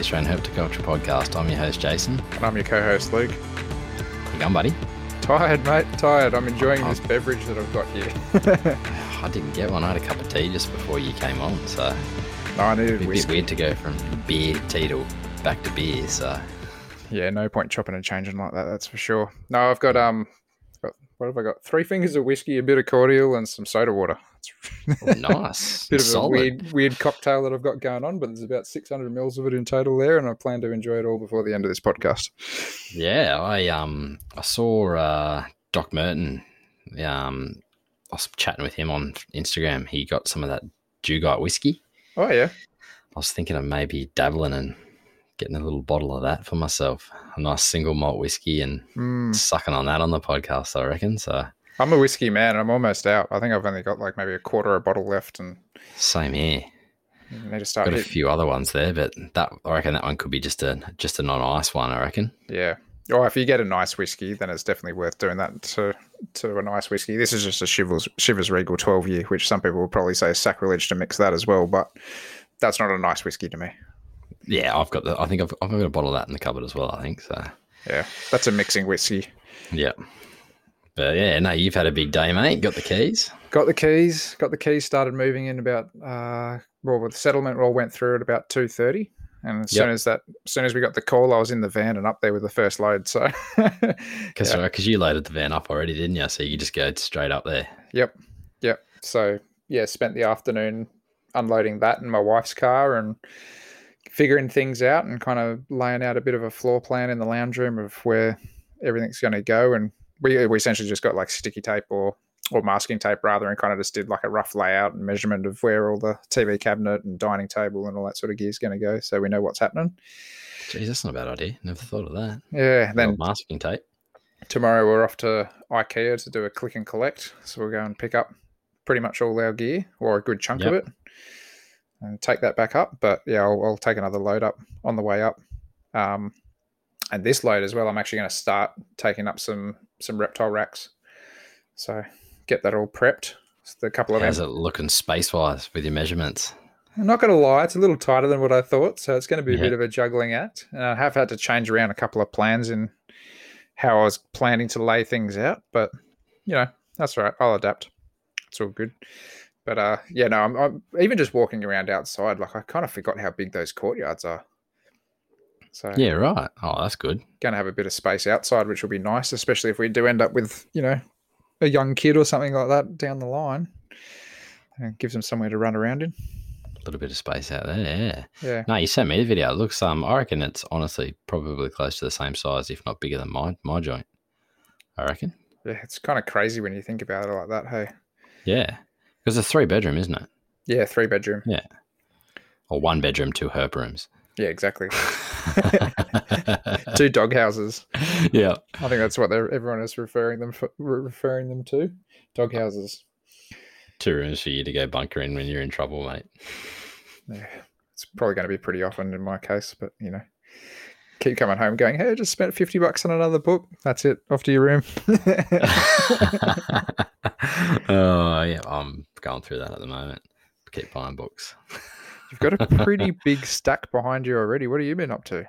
the Australian Herpetoculture Podcast. I'm your host, Jason. And I'm your co-host, Luke. How you going, buddy? Tired, mate. Tired. I'm enjoying this beverage that I've got here. I didn't get one. I had a cup of tea just before you came on, so... No, I needed whiskey. It'd be weird to go from beer, tea, to back to beer, so... Yeah, no point chopping and changing like that, that's for sure. No, I've got... What have I got? 3 fingers of whiskey, a bit of cordial, and some soda water. It's nice. Bit of solid. A weird cocktail that I've got going on, but there's about 600 mils of it in total there, and I plan to enjoy it all before the end of this podcast. Yeah, I saw Doc Merton. I was chatting with him on Instagram. He got some of that Dugate whiskey. Oh yeah. I was thinking of maybe dabbling and getting a little bottle of that for myself, a nice single malt whiskey, and sucking on that on the podcast, I reckon. So I'm a whiskey man. I'm almost out. I think I've only got like maybe a quarter of a bottle left. And same here. I need to start. Got a few other ones there, but that I reckon that one could be just a non-ice one, I reckon. Yeah. Or if you get a nice whiskey, then it's definitely worth doing that to a nice whiskey. This is just a Chivas Regal 12-year, which some people will probably say is sacrilege to mix that as well, but that's not a nice whiskey to me. Yeah, I think I've got a bottle of that in the cupboard as well, I think. So yeah, that's a mixing whiskey. Yeah. But yeah, no, you've had a big day, mate. Got the keys. Got the keys, started moving in about the settlement roll went through at about 2:30. And as soon as we got the call, I was in the van and up there with the first load. So because you loaded the van up already, didn't you? So you just go straight up there. Yep. So yeah, spent the afternoon unloading that in my wife's car and figuring things out and kind of laying out a bit of a floor plan in the lounge room of where everything's going to go. And we essentially just got like sticky tape or masking tape rather, and kind of just did like a rough layout and measurement of where all the TV cabinet and dining table and all that sort of gear is going to go, so we know what's happening. Geez, that's not a bad idea. Never thought of that. Yeah. Then masking tape. Tomorrow we're off to IKEA to do a click and collect. So we'll go and pick up pretty much all our gear or a good chunk of it. And take that back up. But yeah, I'll take another load up on the way up. And this load as well, I'm actually going to start taking up some reptile racks. So get that all prepped. How's it looking space-wise with your measurements? I'm not going to lie, it's a little tighter than what I thought. So it's going to be a bit of a juggling act. And I have had to change around a couple of plans in how I was planning to lay things out. But, you know, that's all right. I'll adapt. It's all good. But, I'm even just walking around outside, like I kind of forgot how big those courtyards are. So yeah, right. Oh, that's good. Going to have a bit of space outside, which will be nice, especially if we do end up with, you know, a young kid or something like that down the line. And gives them somewhere to run around in. A little bit of space out there, yeah. Yeah. No, you sent me the video. It looks, I reckon it's honestly probably close to the same size, if not bigger than my joint, I reckon. Yeah, it's kind of crazy when you think about it like that, hey? Yeah. Because it's a 3-bedroom, isn't it? Yeah, 3-bedroom. Yeah. Or 1-bedroom, 2 herp rooms. Yeah, exactly. 2 dog houses. Yeah. I think that's what everyone is referring them to. Dog houses. 2 rooms for you to go bunker in when you're in trouble, mate. Yeah. It's probably going to be pretty often in my case, but, you know, keep coming home going, hey, I just spent $50 on another book. That's it. Off to your room. Oh, yeah, I'm going through that at the moment. Keep buying books. You've got a pretty big stack behind you already. What have you been up to?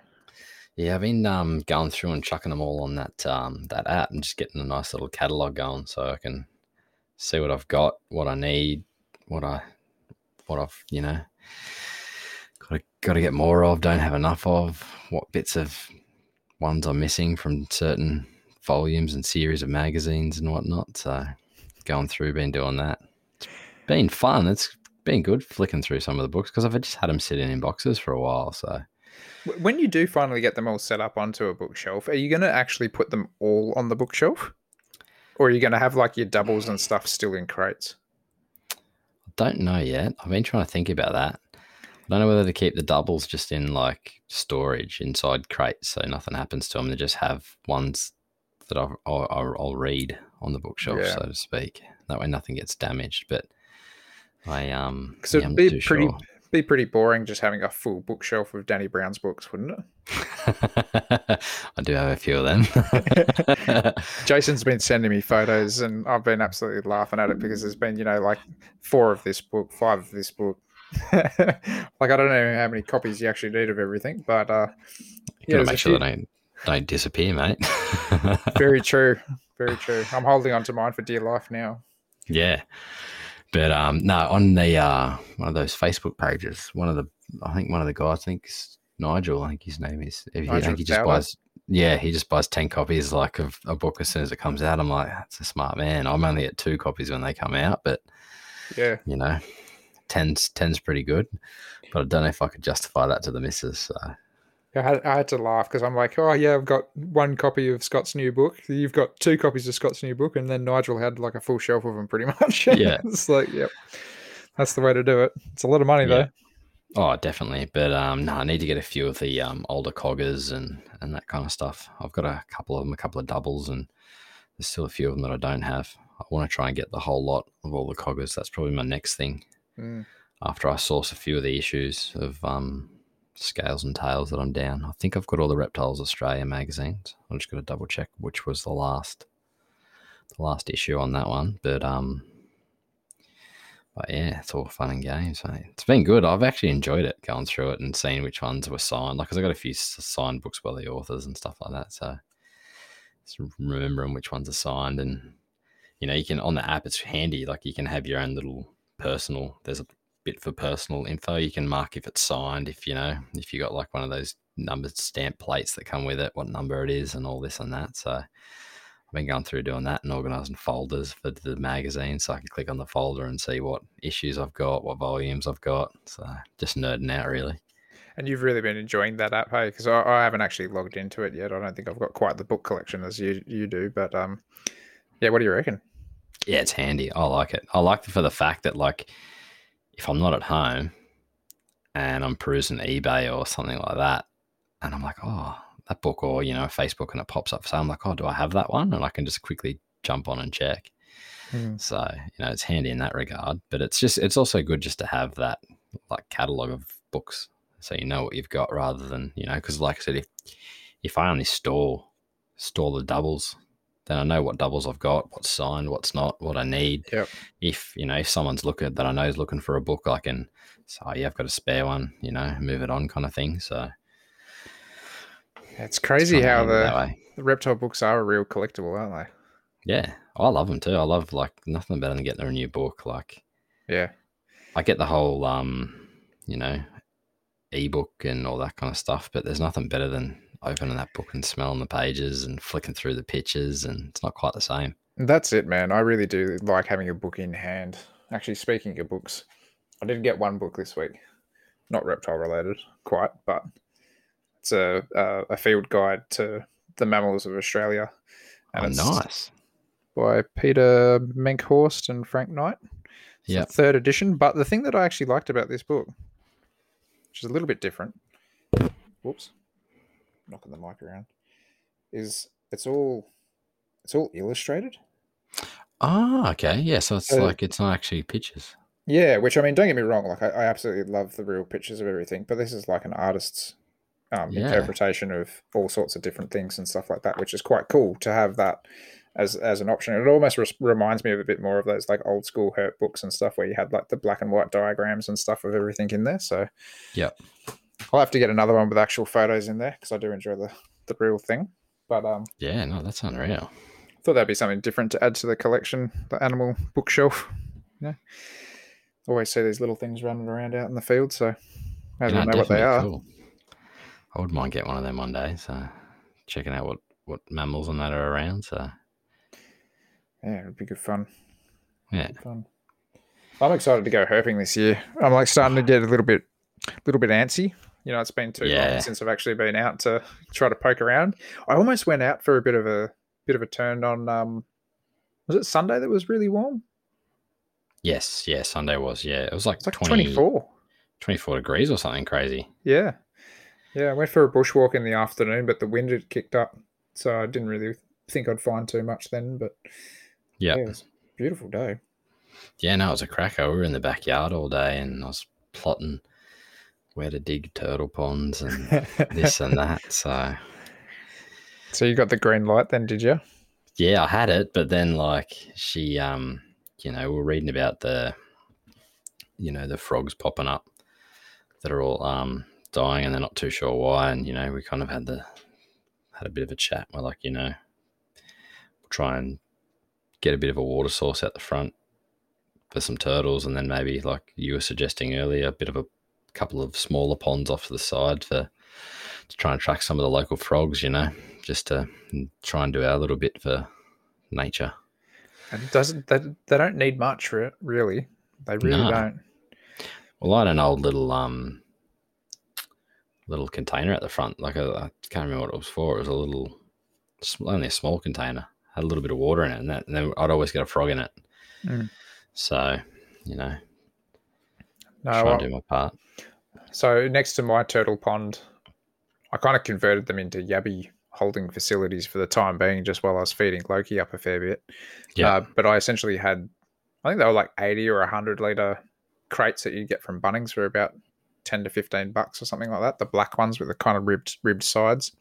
Yeah, I've been going through and chucking them all on that app and just getting a nice little catalogue going so I can see what I've got, what I need, what I've, you know, got to get more of, don't have enough of, what bits of ones I'm missing from certain volumes and series of magazines and whatnot, so... Going through, been doing that. It's been fun. It's been good flicking through some of the books because I've just had them sitting in boxes for a while. So, when you do finally get them all set up onto a bookshelf, are you going to actually put them all on the bookshelf, or are you going to have like your doubles and stuff still in crates? I don't know yet. I've been trying to think about that. I don't know whether to keep the doubles just in like storage inside crates so nothing happens to them. They just have ones that I'll read on the bookshelf, so to speak. That way nothing gets damaged. But because it'd be pretty boring just having a full bookshelf of Danny Brown's books, wouldn't it? I do have a few of them. Jason's been sending me photos and I've been absolutely laughing at it because there's been, you know, like 4 of this book, 5 of this book, Like, I don't know how many copies you actually need of everything, but you gotta make sure that don't disappear, mate. Very true, very true. I'm holding on to mine for dear life now. Yeah, but no, on the one of those Facebook pages, one of the guys, I think it's Nigel, I think his name is. I think he just buys. Yeah, he just buys 10 copies like of a book as soon as it comes out. I'm like, that's a smart man. I'm only at 2 copies when they come out, but yeah, you know, 10's pretty good. But I don't know if I could justify that to the missus. So. I had to laugh because I'm like, oh yeah, I've got 1 copy of Scott's new book. You've got 2 copies of Scott's new book, and then Nigel had like a full shelf of them pretty much. Yeah, it's like, yep, that's the way to do it. It's a lot of money though. Oh, definitely. But no, I need to get a few of the older Coggers and that kind of stuff. I've got a couple of them, a couple of doubles, and there's still a few of them that I don't have. I want to try and get the whole lot of all the Coggers. That's probably my next thing. After I source a few of the issues of Scales and Tails that I'm down. I think I've got all the Reptiles Australia magazines. I'm just going to double check which was the last issue on that one. But yeah, it's all fun and games, mate. It's been good. I've actually enjoyed it, going through it and seeing which ones were signed. Like, 'cause I got a few signed books by the authors and stuff like that. So just remembering which ones are signed, and you know, you can on the app. It's handy. Like, you can have your own little personal. There's a bit for personal info. You can mark if it's signed. If you know, if you got like one of those numbered stamp plates that come with it, what number it is, and all this and that. So. I've been going through doing that and organising folders for the magazine, so I can click on the folder and see what issues I've got, what volumes I've got. So just nerding out, really. And you've really been enjoying that app, hey? Because I haven't actually logged into it yet. I don't think I've got quite the book collection as you do. But yeah, what do you reckon? Yeah, it's handy. I like it. I like it for the fact that, like, if I'm not at home and I'm perusing eBay or something like that, and I'm like, oh, that book, or you know, Facebook, and it pops up. So I'm like, oh, do I have that one? And I can just quickly jump on and check. So, you know, it's handy in that regard. But it's also good just to have that like catalog of books, so you know what you've got, rather than, you know, because like I said, if I only store the doubles, then I know what doubles I've got, what's signed, what's not, what I need. Yep. If you know, if someone's looking that I know is looking for a book, I can say, oh, yeah, I've got a spare one, you know, move it on, kind of thing. So. It's crazy how the reptile books are a real collectible, aren't they? Yeah, I love them too. I love, like, nothing better than getting a new book. Like, yeah, I get the whole, you know, ebook and all that kind of stuff. But there's nothing better than opening that book and smelling the pages and flicking through the pictures, and it's not quite the same. That's it, man. I really do like having a book in hand. Actually, speaking of books, I did get one book this week, not reptile related quite, but. It's a field guide to the mammals of Australia. And it's nice. By Peter Menkhorst and Frank Knight. Yeah. 3rd edition. But the thing that I actually liked about this book, which is a little bit different, whoops, knocking the mic around, is it's all illustrated. Ah, okay. Yeah, so it's like it's not actually pictures. Yeah, which, I mean, don't get me wrong. Like, I absolutely love the real pictures of everything, but this is like an artist's interpretation of all sorts of different things and stuff like that, which is quite cool to have that as an option. It almost reminds me of a bit more of those like old school Hurt books and stuff, where you had like the black and white diagrams and stuff of everything in there. So yeah, I'll have to get another one with actual photos in there, because I do enjoy the real thing. But yeah, no, that's unreal. I thought that'd be something different to add to the collection, the animal bookshelf. Yeah, always see these little things running around out in the field, so I don't know what they are. Cool. I wouldn't mind getting one of them one day, so checking out what mammals and that are around. So yeah, it'd be good fun. Yeah. Good fun. I'm excited to go herping this year. I'm like starting to get a little bit antsy. You know, it's been too long since I've actually been out to try to poke around. I almost went out for a bit of a turn on was it Sunday that was really warm? Yes, yeah, Sunday was, yeah. It was like 24 degrees or something crazy. Yeah. Yeah, I went for a bushwalk in the afternoon, but the wind had kicked up, so I didn't really think I'd find too much then. But yeah, it was a beautiful day. Yeah, no, it was a cracker. We were in the backyard all day, and I was plotting where to dig turtle ponds and this and that. So you got the green light then, did you? Yeah, I had it, but then like she, you know, we were reading about the you know, the frogs popping up that are all dying and they're not too sure why. And, you know, we kind of had a bit of a chat. We're like, you know, we'll try and get a bit of a water source out the front for some turtles, and then maybe, like you were suggesting earlier, a bit of a couple of smaller ponds off to the side to try and attract some of the local frogs, you know, just to try and do our little bit for nature. And it doesn't they don't need much for it, really. They really don't. Well, I had an old little container at the front. Like I can't remember what it was for. It was only a small container. Had a little bit of water in it, and then I'd always get a frog in it. Mm. So, you know, try and do my part. So next to my turtle pond, I kind of converted them into yabby holding facilities for the time being, just while I was feeding Loki up a fair bit. Yeah. But I essentially had, I think they were like 80 or 100 litre crates that you get from Bunnings for about $10 to $15 or something like that. The black ones with the kind of ribbed sides.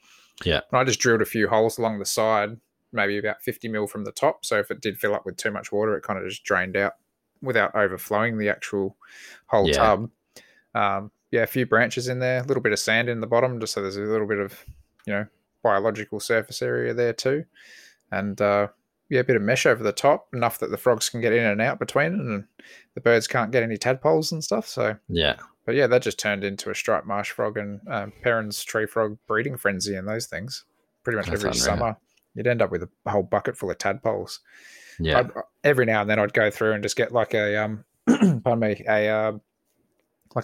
Yeah. And I just drilled a few holes along the side, maybe about 50 mil from the top. So if it did fill up with too much water, it kind of just drained out without overflowing the actual whole tub. A few branches in there, a little bit of sand in the bottom, just so there's a little bit of, you know, biological surface area there too. And, a bit of mesh over the top, enough that the frogs can get in and out between it, and the birds can't get any tadpoles and stuff. So, yeah. But, yeah, that just turned into a striped marsh frog and Perrin's tree frog breeding frenzy and those things. Pretty much every summer, you'd end up with a whole bucket full of tadpoles. Yeah. Every now and then I'd go through and just get like a, like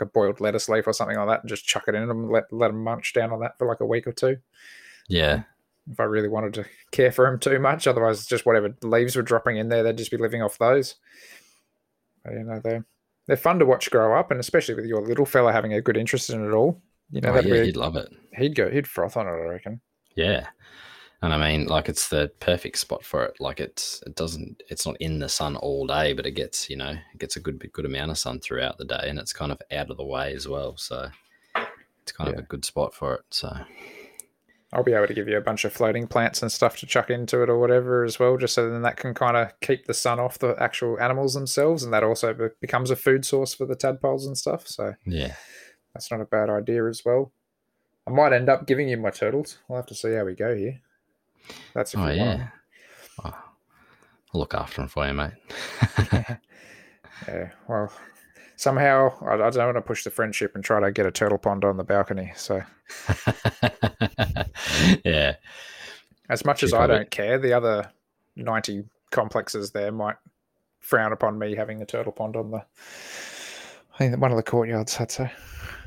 a boiled lettuce leaf or something like that, and just chuck it in them and let them munch down on that for like a week or two. Yeah. If I really wanted to care for them too much, otherwise just whatever leaves were dropping in there, they'd just be living off those. But, you know, they're fun to watch grow up, and especially with your little fella having a good interest in it all. You know, he'd love it. He'd froth on it, I reckon. Yeah. And I mean, like, it's the perfect spot for it. Like it's not in the sun all day, but it gets, you know, a good amount of sun throughout the day, and it's kind of out of the way as well. So it's kind of a good spot for it. So I'll be able to give you a bunch of floating plants and stuff to chuck into it or whatever as well, just so then that can kind of keep the sun off the actual animals themselves, and that also becomes a food source for the tadpoles and stuff. So yeah, that's not a bad idea as well. I might end up giving you my turtles. I'll have to see how we go here. That's a good one. Oh, I'll look after them for you, mate. Yeah, well, somehow I don't want to push the friendship and try to get a turtle pond on the balcony. So, yeah, as much as I don't care, the other 90 complexes there might frown upon me having a turtle pond on one of the courtyards. I'd say.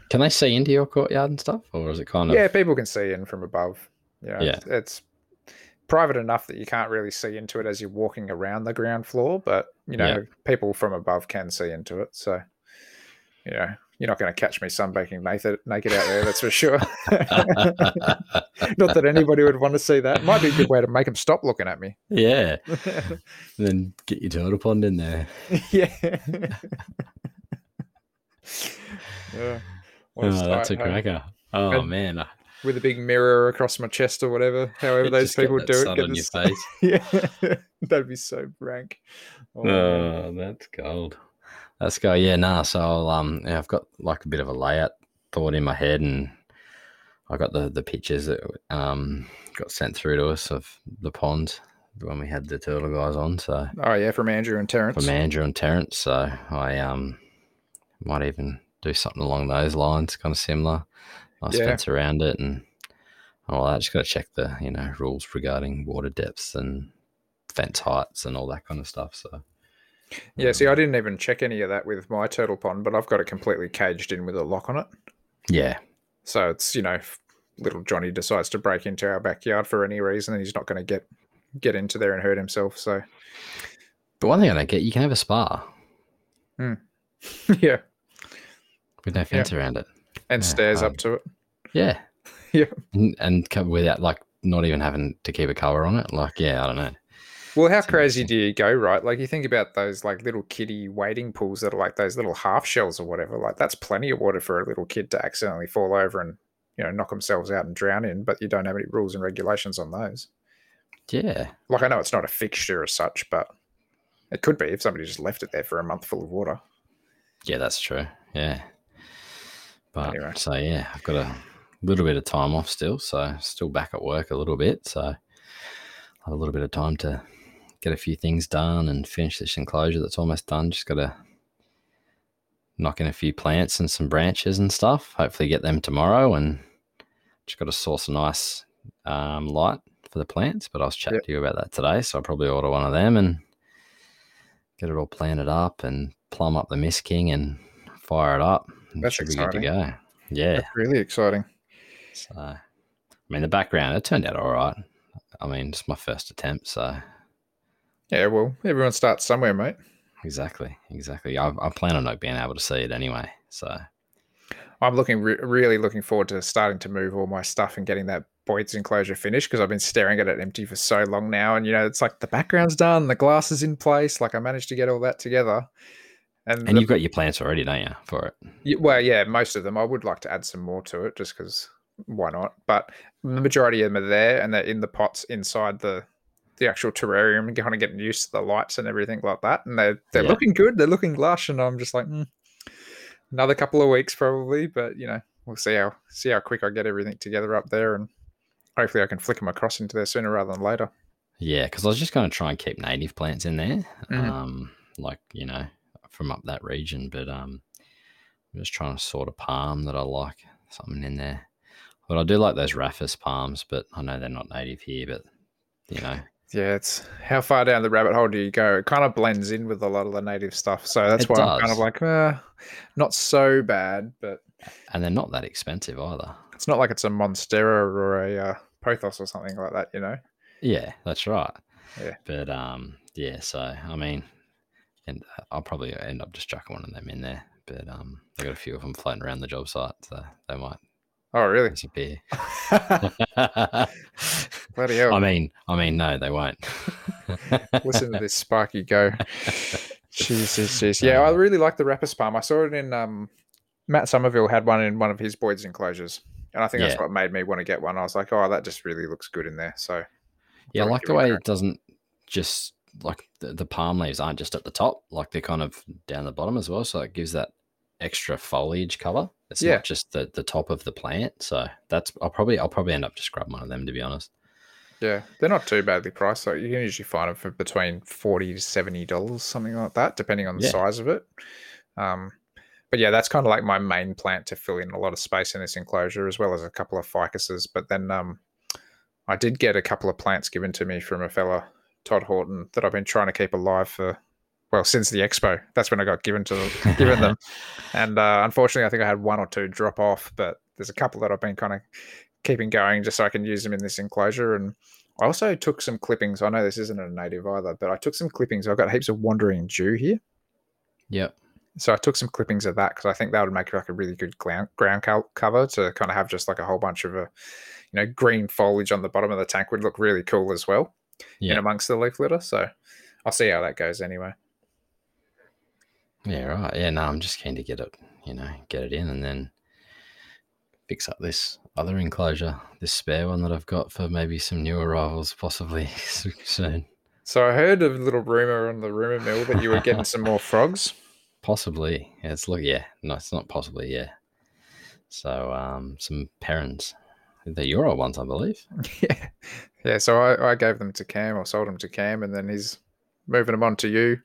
Can they see into your courtyard and stuff, or is it kind of? Yeah, people can see in from above. You know, yeah, it's private enough that you can't really see into it as you're walking around the ground floor, but, you know, people from above can see into it. So, you know, you're not going to catch me sunbaking naked out there, that's for sure. Not that anybody would want to see that. Might be a good way to make them stop looking at me. Yeah. And then get your turtle pond in there. Yeah. Yeah. Oh, that's a cracker. Oh, man. With a big mirror across my chest or whatever, however those people do it. Get the sun on your face. Yeah, that'd be so rank. Oh, that's gold. Let's go. Yeah, nah. So I've got like a bit of a layout thought in my head, and I got the pictures that got sent through to us of the ponds when we had the turtle guys on. So from Andrew and Terrence. So I might even do something along those lines, kind of similar. Nice fence around it and all that. Just got to check the, you know, rules regarding water depths and fence heights and all that kind of stuff. So, yeah. See, I didn't even check any of that with my turtle pond, but I've got it completely caged in with a lock on it. Yeah. So it's, you know, if little Johnny decides to break into our backyard for any reason, he's not going to get into there and hurt himself. So, but one thing I don't get, you can have a spa. Mm. Yeah. With no fence around it. And stairs up to it. Yeah. Yeah. And cover without, like, not even having to keep a cover on it. Like, yeah, I don't know. Well, how crazy do you go, right? Like, you think about those, like, little kiddie wading pools that are like those little half shells or whatever. Like, that's plenty of water for a little kid to accidentally fall over and, you know, knock themselves out and drown in, but you don't have any rules and regulations on those. Yeah. Like, I know it's not a fixture as such, but it could be if somebody just left it there for a month full of water. Yeah, that's true. Yeah. But anyway. So, yeah, I've got a little bit of time off still. So still back at work a little bit. So I'll have a little bit of time to get a few things done and finish this enclosure that's almost done. Just got to knock in a few plants and some branches and stuff. Hopefully get them tomorrow, and just got to source a nice light for the plants. But I was chatting to you about that today. So I'll probably order one of them and get it all planted up and plumb up the Mist King and fire it up. That's should be good to go. Yeah. That's really exciting. So, I mean, the background, it turned out all right. I mean, it's my first attempt, so. Yeah, well, everyone starts somewhere, mate. Exactly. I plan on not being able to see it anyway, so. I'm really looking forward to starting to move all my stuff and getting that Boyd's enclosure finished, because I've been staring at it empty for so long now. And, you know, it's like the background's done, the glass is in place. Like, I managed to get all that together. And you've got your plants already, don't you, for it? Well, yeah, most of them. I would like to add some more to it just because why not? But the majority of them are there, and they're in the pots inside the actual terrarium, and kind of getting used to the lights and everything like that. And they're looking good. They're looking lush, and I'm just like, another couple of weeks probably. But, you know, we'll see how quick I get everything together up there, and hopefully I can flick them across into there sooner rather than later. Yeah, because I was just going to try and keep native plants in there, like, you know, from up that region, but I'm just trying to sort of palm that I like, something in there. But I do like those Raphis palms, but I know they're not native here, but, you know. Yeah, it's how far down the rabbit hole do you go? It kind of blends in with a lot of the native stuff, so that's why I'm kind of like, not so bad. But and they're not that expensive either. It's not like it's a Monstera or a Pothos or something like that, you know? Yeah, that's right. Yeah. But, yeah, so, I mean... And I'll probably end up just chucking one of them in there. But I've got a few of them floating around the job site, so they might. Oh, really? Disappear. Bloody hell. I mean, no, they won't. Listen to this Sparky go. Jesus. Yeah, I really like the Rapis palm. I saw it in Matt Somerville had one in one of his Boyd's enclosures. And I think that's what made me want to get one. I was like, oh, that just really looks good in there. So yeah, I like the way it doesn't just... like the palm leaves aren't just at the top, like they're kind of down the bottom as well. So it gives that extra foliage cover. It's not just the top of the plant. So that's, I'll probably end up just grabbing one of them, to be honest. Yeah. They're not too badly priced. So you can usually find them for between $40 to $70, something like that, depending on the size of it. But yeah, that's kind of like my main plant to fill in a lot of space in this enclosure, as well as a couple of ficuses. But then, I did get a couple of plants given to me from a fella, Todd Horton, that I've been trying to keep alive for, well, since the expo. That's when I got given them. And unfortunately, I think I had one or two drop off, but there's a couple that I've been kind of keeping going just so I can use them in this enclosure. And I also took some clippings. I know this isn't a native either, but I took some clippings. I've got heaps of Wandering Jew here. Yep. So I took some clippings of that because I think that would make like a really good ground cover to kind of have just like a whole bunch of, green foliage on the bottom of the tank would look really cool as well. Yeah. In amongst the leaf litter, so I'll see how that goes anyway. Yeah, right. Yeah, no, I'm just keen to get it, get it in and then fix up this other enclosure, this spare one that I've got for maybe some new arrivals possibly soon. So I heard a little rumor on the rumor mill that you were getting some more frogs. Possibly. It's not possibly. So some herons. They're your old ones, I believe. Yeah. So I gave them to Cam, or sold them to Cam, and then he's moving them on to you.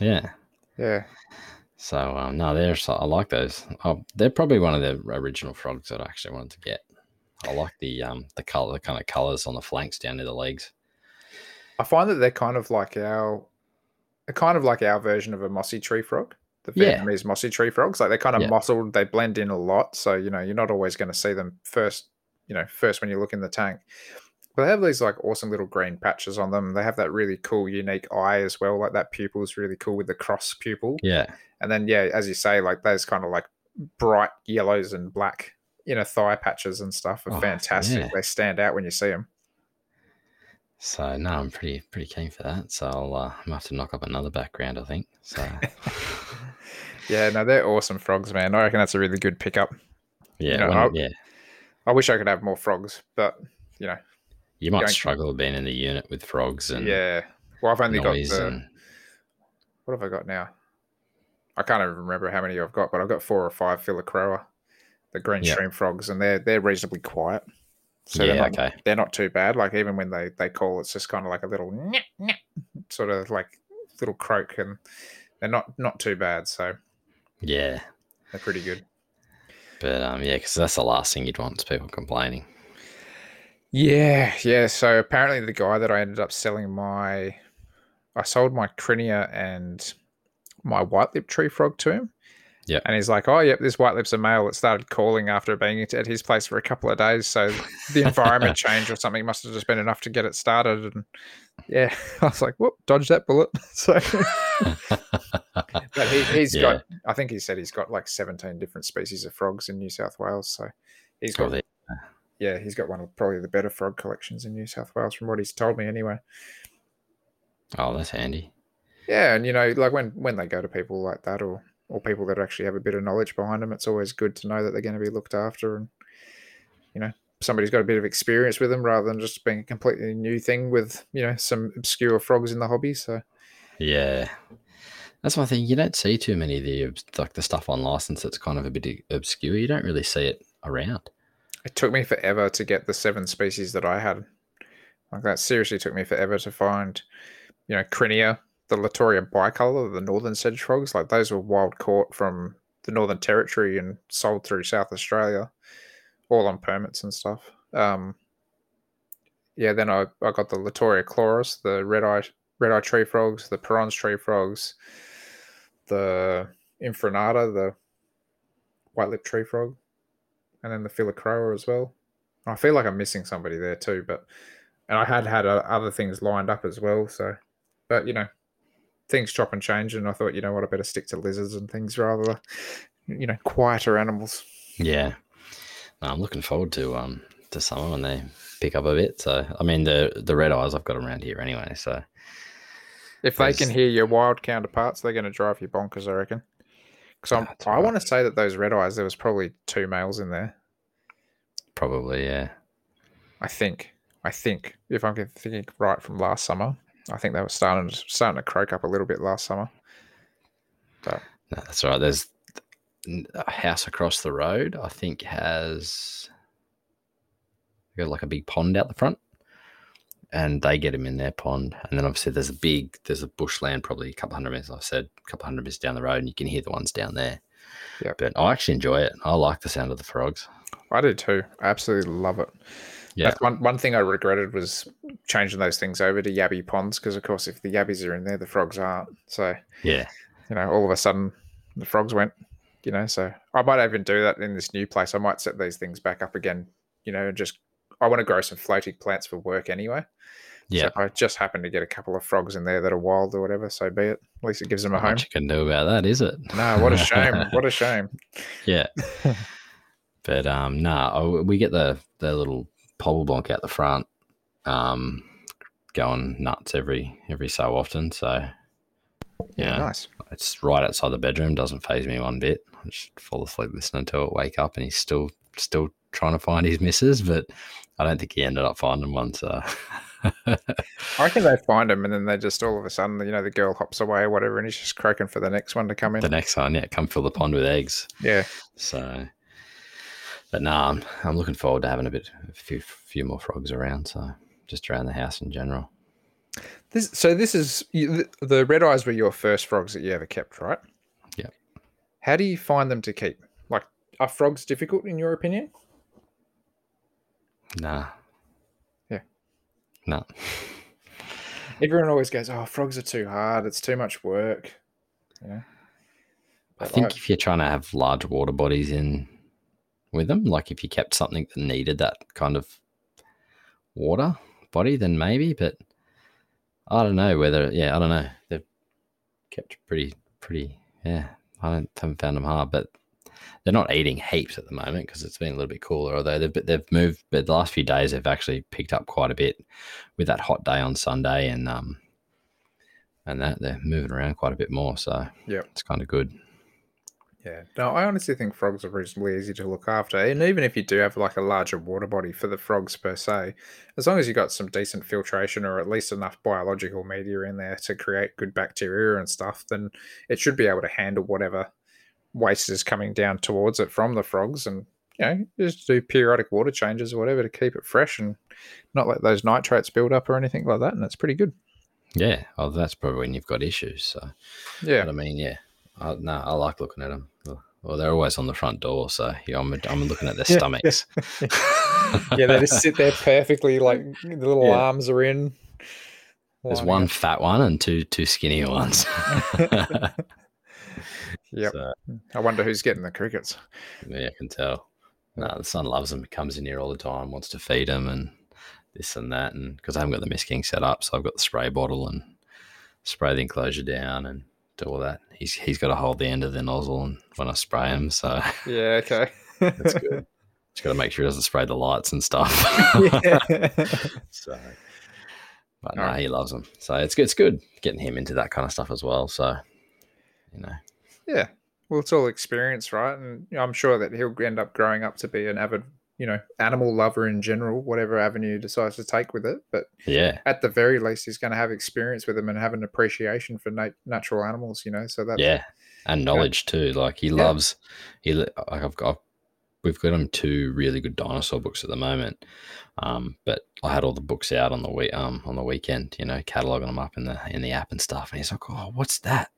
Yeah. So no, I like those. Oh, they're probably one of the original frogs that I actually wanted to get. I like the kind of colors on the flanks down near the legs. I find that they're kind of like our version of a mossy tree frog. The Vietnamese mossy tree frogs, like they're kind of mottled. They blend in a lot, so you're not always going to see them first. First when you look in the tank. But they have these like awesome little green patches on them. They have that really cool, unique eye as well. Like that pupil is really cool with the cross pupil. Yeah. And then, as you say, like those kind of like bright yellows and black inner thigh patches and stuff are fantastic. Yeah. They stand out when you see them. So, no, I'm pretty keen for that. So I'll have to knock up another background, I think. So. Yeah, no, they're awesome frogs, man. I reckon that's a really good pickup. Yeah. I wish I could have more frogs, but, You might struggle being in the unit with frogs and Well, I've only got what have I got now? I can't even remember how many I've got, but I've got 4 or 5 Philocroa, the green stream frogs, and they're reasonably quiet. So they're not too bad. Like even when they call, it's just kind of like a little sort of like little croak, and they're not too bad. So yeah, they're pretty good. But because that's the last thing you'd want is people complaining. Yeah. So apparently the guy that I ended up selling I sold my Crinia and my white-lipped tree frog to him. Yeah. And he's like, this white-lip's a male that started calling after being at his place for a couple of days. So the environment change or something must have just been enough to get it started. And yeah, I was like, whoop, dodge that bullet. So but he's got, I think he said he's got like 17 different species of frogs in New South Wales. So he's got, he's got one of probably the better frog collections in New South Wales from what he's told me anyway. Oh, that's handy. Yeah, and, like when they go to people like that or people that actually have a bit of knowledge behind them, it's always good to know that they're going to be looked after and, somebody's got a bit of experience with them rather than just being a completely new thing with, some obscure frogs in the hobby. So, yeah. That's one thing. You don't see too many of the stuff on license that's kind of a bit obscure. You don't really see it around. It took me forever to get the 7 species that I had. Like that seriously took me forever to find, Crinia, the Litoria bicolor, the northern sedge frogs, like those were wild caught from the Northern Territory and sold through South Australia, all on permits and stuff. Then I got the Litoria chloris, the red eye tree frogs, the Perron's tree frogs, the Infranata, the white lip tree frog, and then the Philocroa as well. I feel like I'm missing somebody there too, and I had other things lined up as well. So, but things chop and change, and I thought, what, I better stick to lizards and things rather than, quieter animals. Yeah. No, I'm looking forward to summer when they pick up a bit. So, the red eyes, I've got them around here anyway. So, if they can hear your wild counterparts, they're going to drive you bonkers, I reckon. Because I want to say that those red eyes, there was probably 2 males in there. Probably, yeah. I think, if I'm thinking right from last summer, I think they were starting to croak up a little bit last summer. But. No, that's all right. There's a house across the road, I think, has got like a big pond out the front, and they get them in their pond. And then obviously there's a bushland probably a couple hundred meters down the road, and you can hear the ones down there. Yeah. But I actually enjoy it. I like the sound of the frogs. I do too. I absolutely love it. Yeah. That's one thing I regretted was changing those things over to yabby ponds because, of course, if the yabbies are in there, the frogs aren't. So, all of a sudden the frogs went, So I might even do that in this new place. I might set these things back up again, and I want to grow some floating plants for work anyway. Yeah. So if I just happen to get a couple of frogs in there that are wild or whatever, so be it. At least it gives them a home. What you can do about that, is it? No, what a shame. What a shame. Yeah. But, we get the little Pobblebonk out the front, going nuts every so often. So, nice. It's right outside the bedroom. Doesn't faze me one bit. I just fall asleep listening to it. Wake up and he's still trying to find his missus, but I don't think he ended up finding one. So, I reckon they find him, and then they just all of a sudden, the girl hops away or whatever, and he's just croaking for the next one to come in. The next one, come fill the pond with eggs. Yeah. So. But no, I'm looking forward to having a few more frogs around. So just around the house in general. The red eyes were your first frogs that you ever kept, right? Yeah. How do you find them to keep? Like, are frogs difficult in your opinion? Nah. Yeah. No. Everyone always goes, "Oh, frogs are too hard. It's too much work." Yeah. But I think if you're trying to have large water bodies in with them, like if you kept something that needed that kind of water body, then maybe, but I don't know whether, I don't know. They've kept pretty, I haven't found them hard, but they're not eating heaps at the moment because it's been a little bit cooler, although they've moved, but the last few days they've actually picked up quite a bit with that hot day on Sunday and that they're moving around quite a bit more. So it's kind of good. Yeah. No, I honestly think frogs are reasonably easy to look after. And even if you do have like a larger water body for the frogs per se, as long as you got some decent filtration or at least enough biological media in there to create good bacteria and stuff, then it should be able to handle whatever waste is coming down towards it from the frogs. And, you know, just do periodic water changes or whatever to keep it fresh and not let those nitrates build up or anything like that. And it's pretty good. Yeah. Oh, that's probably when you've got issues. So, yeah. But I mean, yeah. No, I like looking at them. Well, they're always on the front door, so yeah, I'm looking at their stomachs. Yeah, they just sit there perfectly, like the little arms are in. There's one fat one and two skinnier ones. Yep. So, I wonder who's getting the crickets. Yeah, I can tell. No, the son loves them. He comes in here all the time, wants to feed them and this and that. And because I haven't got the Mist King set up, so I've got the spray bottle and spray the enclosure down and do all that. He's got to hold the end of the nozzle and when I spray him, so yeah, okay. That's good. Just got to make sure he doesn't spray the lights and stuff. So, but no, he loves them, so it's good getting him into that kind of stuff as well. So, you know, yeah, well, it's all experience, right? And I'm sure that he'll end up growing up to be an avid, you know, animal lover in general, whatever avenue he decides to take with it. But yeah, at the very least, he's going to have experience with them and have an appreciation for natural animals, you know. So that and knowledge too. Like he loves, we've got him two really good dinosaur books at the moment. But I had all the books out on the week on the weekend, you know, cataloging them up in the app and stuff. And he's like, "Oh, what's that?"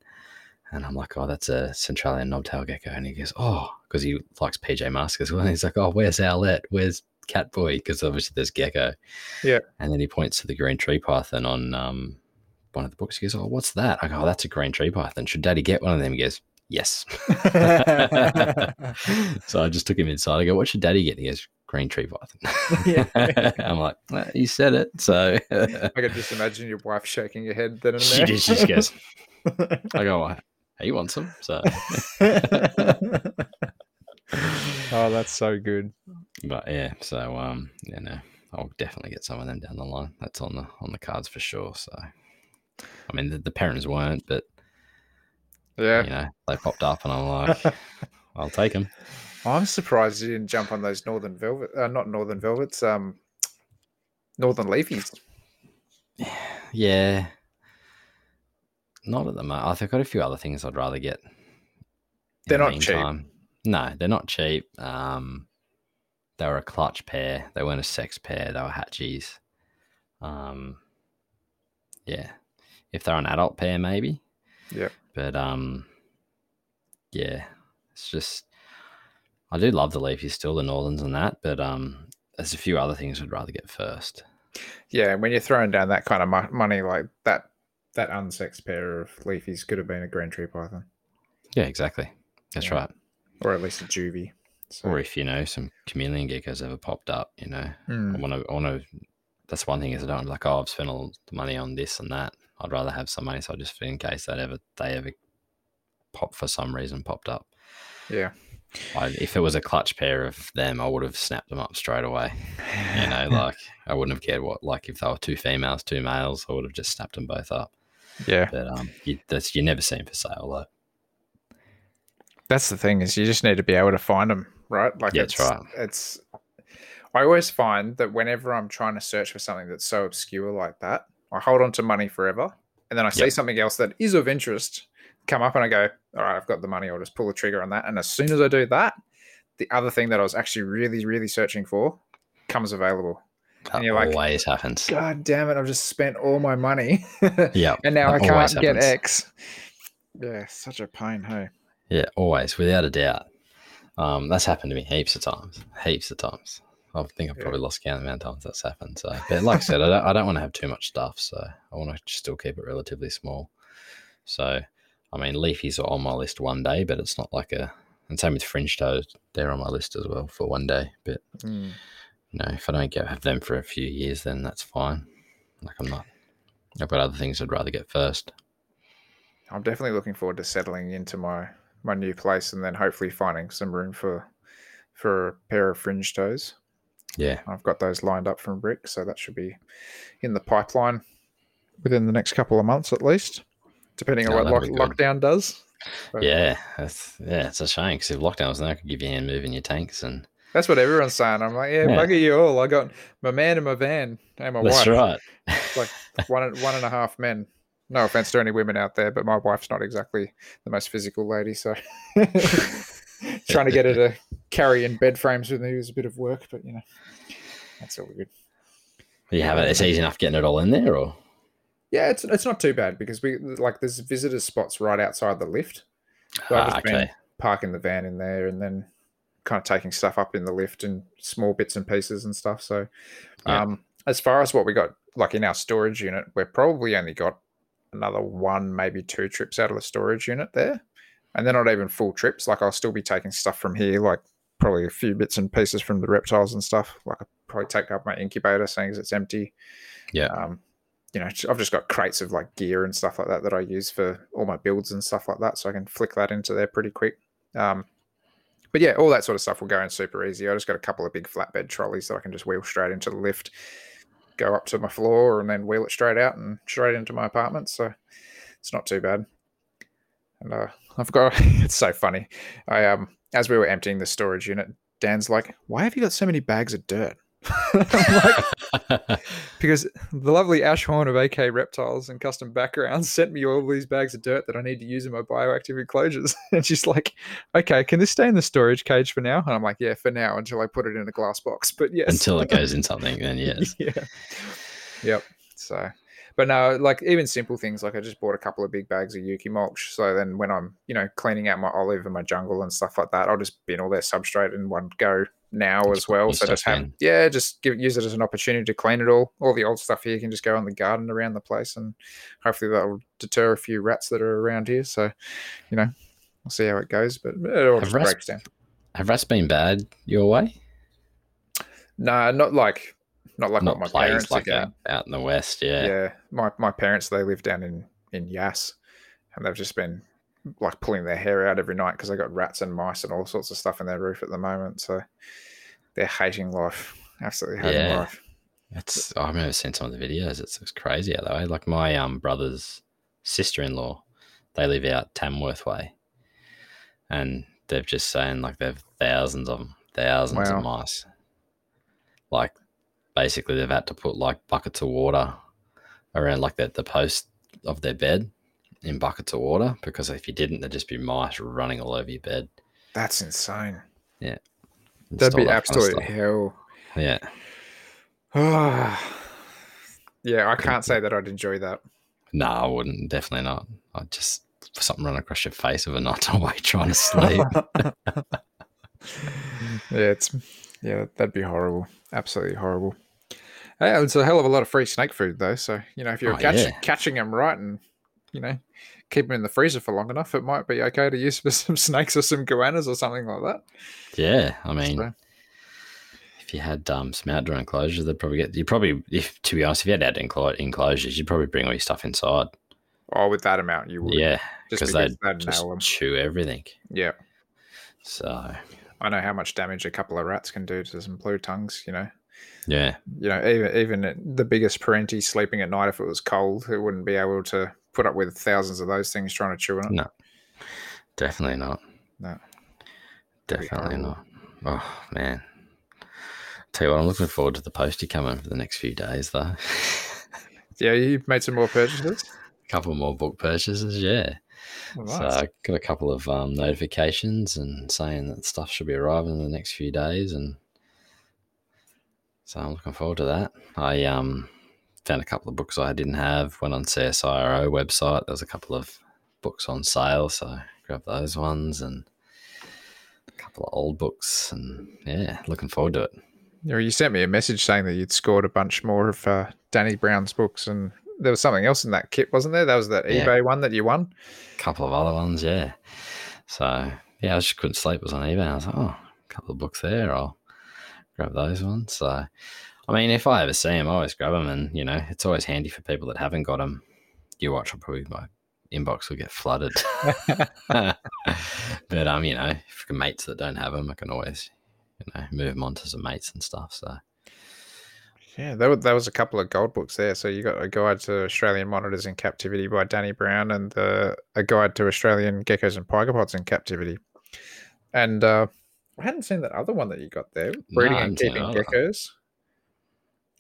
And I'm like, "Oh, that's a Centralian knobtail gecko." And he goes, "Oh," because he likes PJ Masks as well. And he's like, "Oh, where's Owlette? Where's Catboy?" Because obviously there's gecko. Yeah. And then he points to the green tree python on one of the books. He goes, "Oh, what's that?" I go, "Oh, that's a green tree python. Should Daddy get one of them?" He goes, "Yes." So I just took him inside. I go, "What should Daddy get?" And he goes, "Green tree python." Yeah. I'm like, "Well, you said it." So I could just imagine your wife shaking her head then and there. She just goes, I go, "Why? He wants them." So oh, that's so good. But yeah, so you know, I'll definitely get some of them down the line. That's on the cards for sure. So I mean, the parents weren't, but yeah, you know, they popped up, and I'm like, I'll take them. I'm surprised you didn't jump on those northern leafies. Yeah. Not at the moment. I've got a few other things I'd rather get. They're not cheap. No, they're not cheap. They were a clutch pair. They weren't a sex pair. They were hatchies. Yeah. If they're an adult pair, maybe. Yeah. But yeah, it's just I do love the leafies still, the Northerns and that, but there's a few other things I'd rather get first. Yeah, when you're throwing down that kind of money like that. That unsexed pair of leafies could have been a grand tree python. Yeah, exactly. That's right. Or at least a juvie. So. Or if, you know, some chameleon geckos ever popped up, you know. Mm. I want to. That's one thing is I don't want to be like, "Oh, I've spent all the money on this and that." I'd rather have some money so I just in case they ever pop for some reason popped up. Yeah. If it was a clutch pair of them, I would have snapped them up straight away. You know, like I wouldn't have cared what. Like if they were two females, two males, I would have just snapped them both up. Yeah, but you never see them for sale though. That's the thing is you just need to be able to find them, right? Like I always find that whenever I'm trying to search for something that's so obscure like that, I hold on to money forever, and then I see something else that is of interest come up, and I go, "All right, I've got the money. I'll just pull the trigger on that." And as soon as I do that, the other thing that I was actually really, really searching for comes available. And you're like, always happens. God damn it! I've just spent all my money. Yeah, and now I can't get X. Yeah, such a pain, hey. Yeah, always, without a doubt. That's happened to me heaps of times. I think I've probably lost count of the amount of times that's happened. So, but like I said, I don't want to have too much stuff, so I want to still keep it relatively small. So, I mean, leafies are on my list one day, but it's not like a. And same with fringe toes; they're on my list as well for one day, but. Mm. No, if I don't have them for a few years, then that's fine. Like I'm not. I've got other things I'd rather get first. I'm definitely looking forward to settling into my new place and then hopefully finding some room for a pair of fringe toes. Yeah. I've got those lined up from Brick, so that should be in the pipeline within the next couple of months at least, depending on what lockdown does. But yeah, it's a shame because if lockdowns now could give you hand moving your tanks and. That's what everyone's saying. I'm like, yeah, bugger you all. I got my man and my van and my wife. That's right. It's like one and a half men. No offense to any women out there, but my wife's not exactly the most physical lady, so trying to get her to carry in bed frames with me was a bit of work, but you know, that's all good. You have it. It's easy enough getting it all in there, or yeah, it's not too bad because we like there's visitor spots right outside the lift. So I've just been parking the van in there and then kind of taking stuff up in the lift and small bits and pieces and stuff. So as far as what we got, like in our storage unit, we're probably only got another one, maybe two trips out of the storage unit there. And they're not even full trips. Like I'll still be taking stuff from here, like probably a few bits and pieces from the reptiles and stuff. Like I'll probably take up my incubator saying it's empty. Yeah. You know, I've just got crates of like gear and stuff like that that I use for all my builds and stuff like that. So I can flick that into there pretty quick. But yeah, all that sort of stuff will go in super easy. I just got a couple of big flatbed trolleys that I can just wheel straight into the lift, go up to my floor, and then wheel it straight out and straight into my apartment. So it's not too bad. And I've got it's so funny. I as we were emptying the storage unit, Dan's like, "Why have you got so many bags of dirt?" I'm like, because the lovely Ash Horn of AK Reptiles and Custom Backgrounds sent me all these bags of dirt that I need to use in my bioactive enclosures. And she's like, okay, can this stay in the storage cage for now? And I'm like, yeah, for now, until I put it in a glass box. But yes. Until it goes in something, then yes. Yeah. Yep. So, but no, like even simple things, like I just bought a couple of big bags of Yuki mulch. So then when I'm, you know, cleaning out my olive and my jungle and stuff like that, I'll just bin all their substrate in one go. Now as well, so just have use it as an opportunity to clean it all the old stuff here can just go in the garden around the place, and hopefully that'll deter a few rats that are around here. So you know, we'll see how it goes, but it all just breaks down. Have rats been bad your way? No, not like what my parents like out in the west. Yeah, my parents, they live down in Yass, and they've just been like pulling their hair out every night because they got rats and mice and all sorts of stuff in their roof at the moment. So they're hating life, absolutely hating life. It's I've never seen some of the videos. It's crazy out that way. Like my brother's sister-in-law, they live out Tamworth way, and they're just saying like they have thousands of mice. Like basically they've had to put like buckets of water around like the post of their bed. In buckets of water, because if you didn't, there'd just be mice running all over your bed. That's insane. Yeah, that'd be absolute hell. Yeah. Yeah, I can't say that I'd enjoy that. No, I wouldn't. Definitely not. I'd just something run across your face of a night away trying to sleep. That'd be horrible. Absolutely horrible. Yeah, it's a hell of a lot of free snake food though. So you know, if you're catching them right and you know, keep them in the freezer for long enough, it might be okay to use for some snakes or some goannas or something like that. Yeah, I mean, if you had some outdoor enclosures, they'd probably get. You probably, if to be honest, if you had outdoor enclosures, you'd probably bring all your stuff inside. Oh, with that amount, you would. Yeah, because they'd just chew everything. Yeah. So I know how much damage a couple of rats can do to some blue tongues. You know. Yeah. You know, even the biggest parenti sleeping at night, if it was cold, it wouldn't be able to put up with thousands of those things trying to chew on it. No, definitely not. No, definitely not. Oh man, tell you what, I'm looking forward to the postie coming for the next few days though. Yeah, you made some more purchases. A couple more book purchases, yeah. Oh, nice. So I got a couple of notifications and saying that stuff should be arriving in the next few days, and so I'm looking forward to that. I found a couple of books I didn't have. Went on CSIRO website. There's a couple of books on sale, so grab those ones and a couple of old books. And yeah, looking forward to it. You sent me a message saying that you'd scored a bunch more of Danny Brown's books, and there was something else in that kit, wasn't there? That was that eBay one that you won. A couple of other ones, yeah. So yeah, I just couldn't sleep. It was on eBay. I was like, oh, a couple of books there. I'll grab those ones. So. I mean, if I ever see them, I always grab them, and, you know, it's always handy for people that haven't got them. You watch, my inbox will get flooded. But, you know, if mates that don't have them, I can always, you know, move them on to some mates and stuff. So Yeah, that was a couple of gold books there. So you got A Guide to Australian Monitors in Captivity by Danny Brown and A Guide to Australian Geckos and Pygopods in Captivity. And I hadn't seen that other one that you got there, Breeding and Keeping Geckos.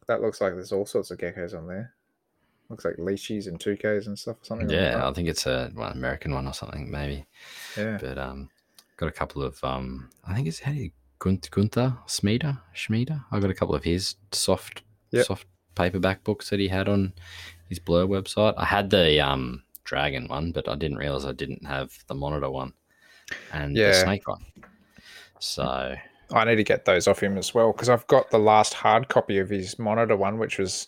That looks like there's all sorts of geckos on there. Looks like leashes and toucans and stuff or something. Yeah, like I think it's an American one or something, maybe. Yeah. But got a couple of, I think it's Gunther Schmieder. I got a couple of his soft paperback books that he had on his Blur website. I had the dragon one, but I didn't realize I didn't have the monitor one and the snake one. So I need to get those off him as well because I've got the last hard copy of his monitor one, which was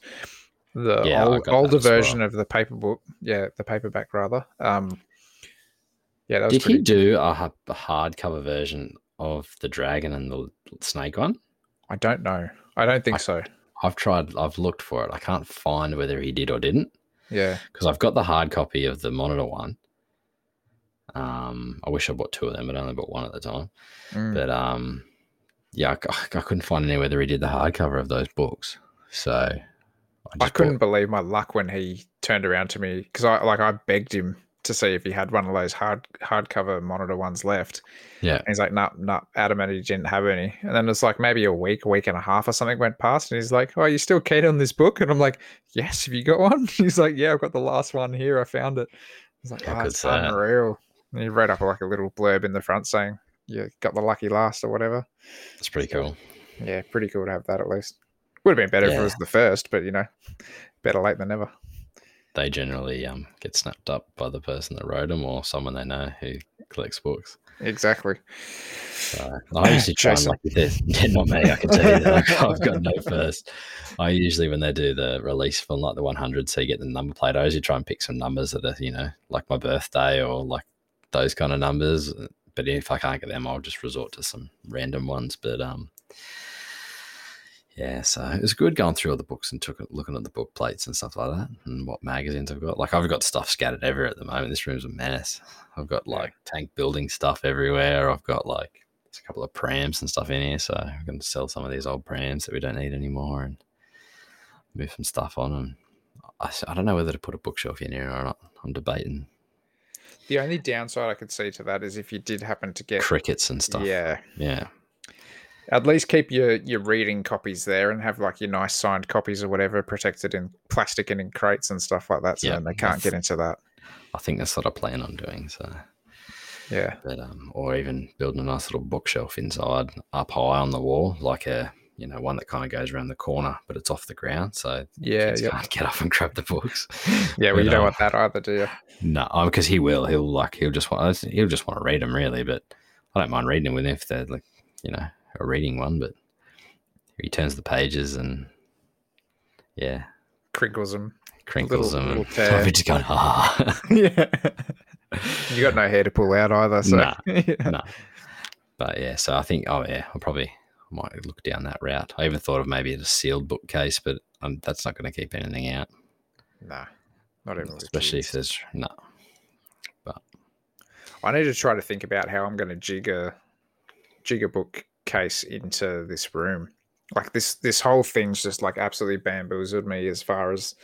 the older version of the paper book. Yeah, the paperback rather. Yeah, that was did he do a hardcover version of the dragon and the snake one? I don't know. I don't think so. I've tried. I've looked for it. I can't find whether he did or didn't. Yeah, because I've got the hard copy of the monitor one. I wish I bought two of them, but I only bought one at the time. Mm. But I couldn't find any whether he did the hardcover of those books. So I couldn't believe my luck when he turned around to me because I begged him to see if he had one of those hardcover monitor ones left. Yeah, and he's like, no, adamant he didn't have any. And then it's like maybe a week and a half or something went past, and he's like, "Oh, are you still keen on this book?" And I'm like, "Yes, have you got one?" He's like, "Yeah, I've got the last one here. I found it." He's like, "It's unreal." And he wrote up like a little blurb in the front saying, "You got the lucky last" or whatever. That's pretty cool. Yeah, pretty cool to have that at least. Would have been better if it was the first, but better late than never. They generally get snapped up by the person that wrote them or someone they know who collects books. Exactly. So, I usually try and not me, I can tell you that. I've got no first. I usually, when they do the release for like the 100, so you get the number plate, I usually try and pick some numbers that are, like my birthday or like those kind of numbers. But if I can't get them, I'll just resort to some random ones. But yeah, so it was good going through all the books and looking at the book plates and stuff like that and what magazines I've got. Like, I've got stuff scattered everywhere at the moment. This room's a menace. I've got, like, tank building stuff everywhere. I've got, like, there's a couple of prams and stuff in here, so I'm going to sell some of these old prams that we don't need anymore and move some stuff on. And I don't know whether to put a bookshelf in here or not. I'm debating. The only downside I could see to that is if you did happen to get... crickets and stuff. Yeah. Yeah. At least keep your reading copies there and have like your nice signed copies or whatever protected in plastic and in crates and stuff like that. So then they can't get into that. I think that's what I plan on doing. So yeah, but or even building a nice little bookshelf inside up high on the wall, like a one that kind of goes around the corner, but it's off the ground. So can't get up and grab the books. Yeah, well, but, you don't want that either, do you? No, because he will. He'll just want to read them really. But I don't mind reading them with him if they're like a reading one, but he turns the pages and crinkles them. I'll be just going, yeah. You got no hair to pull out either, so no. But yeah, so I think, I might look down that route. I even thought of maybe a sealed bookcase, but that's not going to keep anything out. No, not even especially if there's no. But I need to try to think about how I'm going to jig a bookcase into this room. Like this whole thing's just like absolutely bamboozled me as far as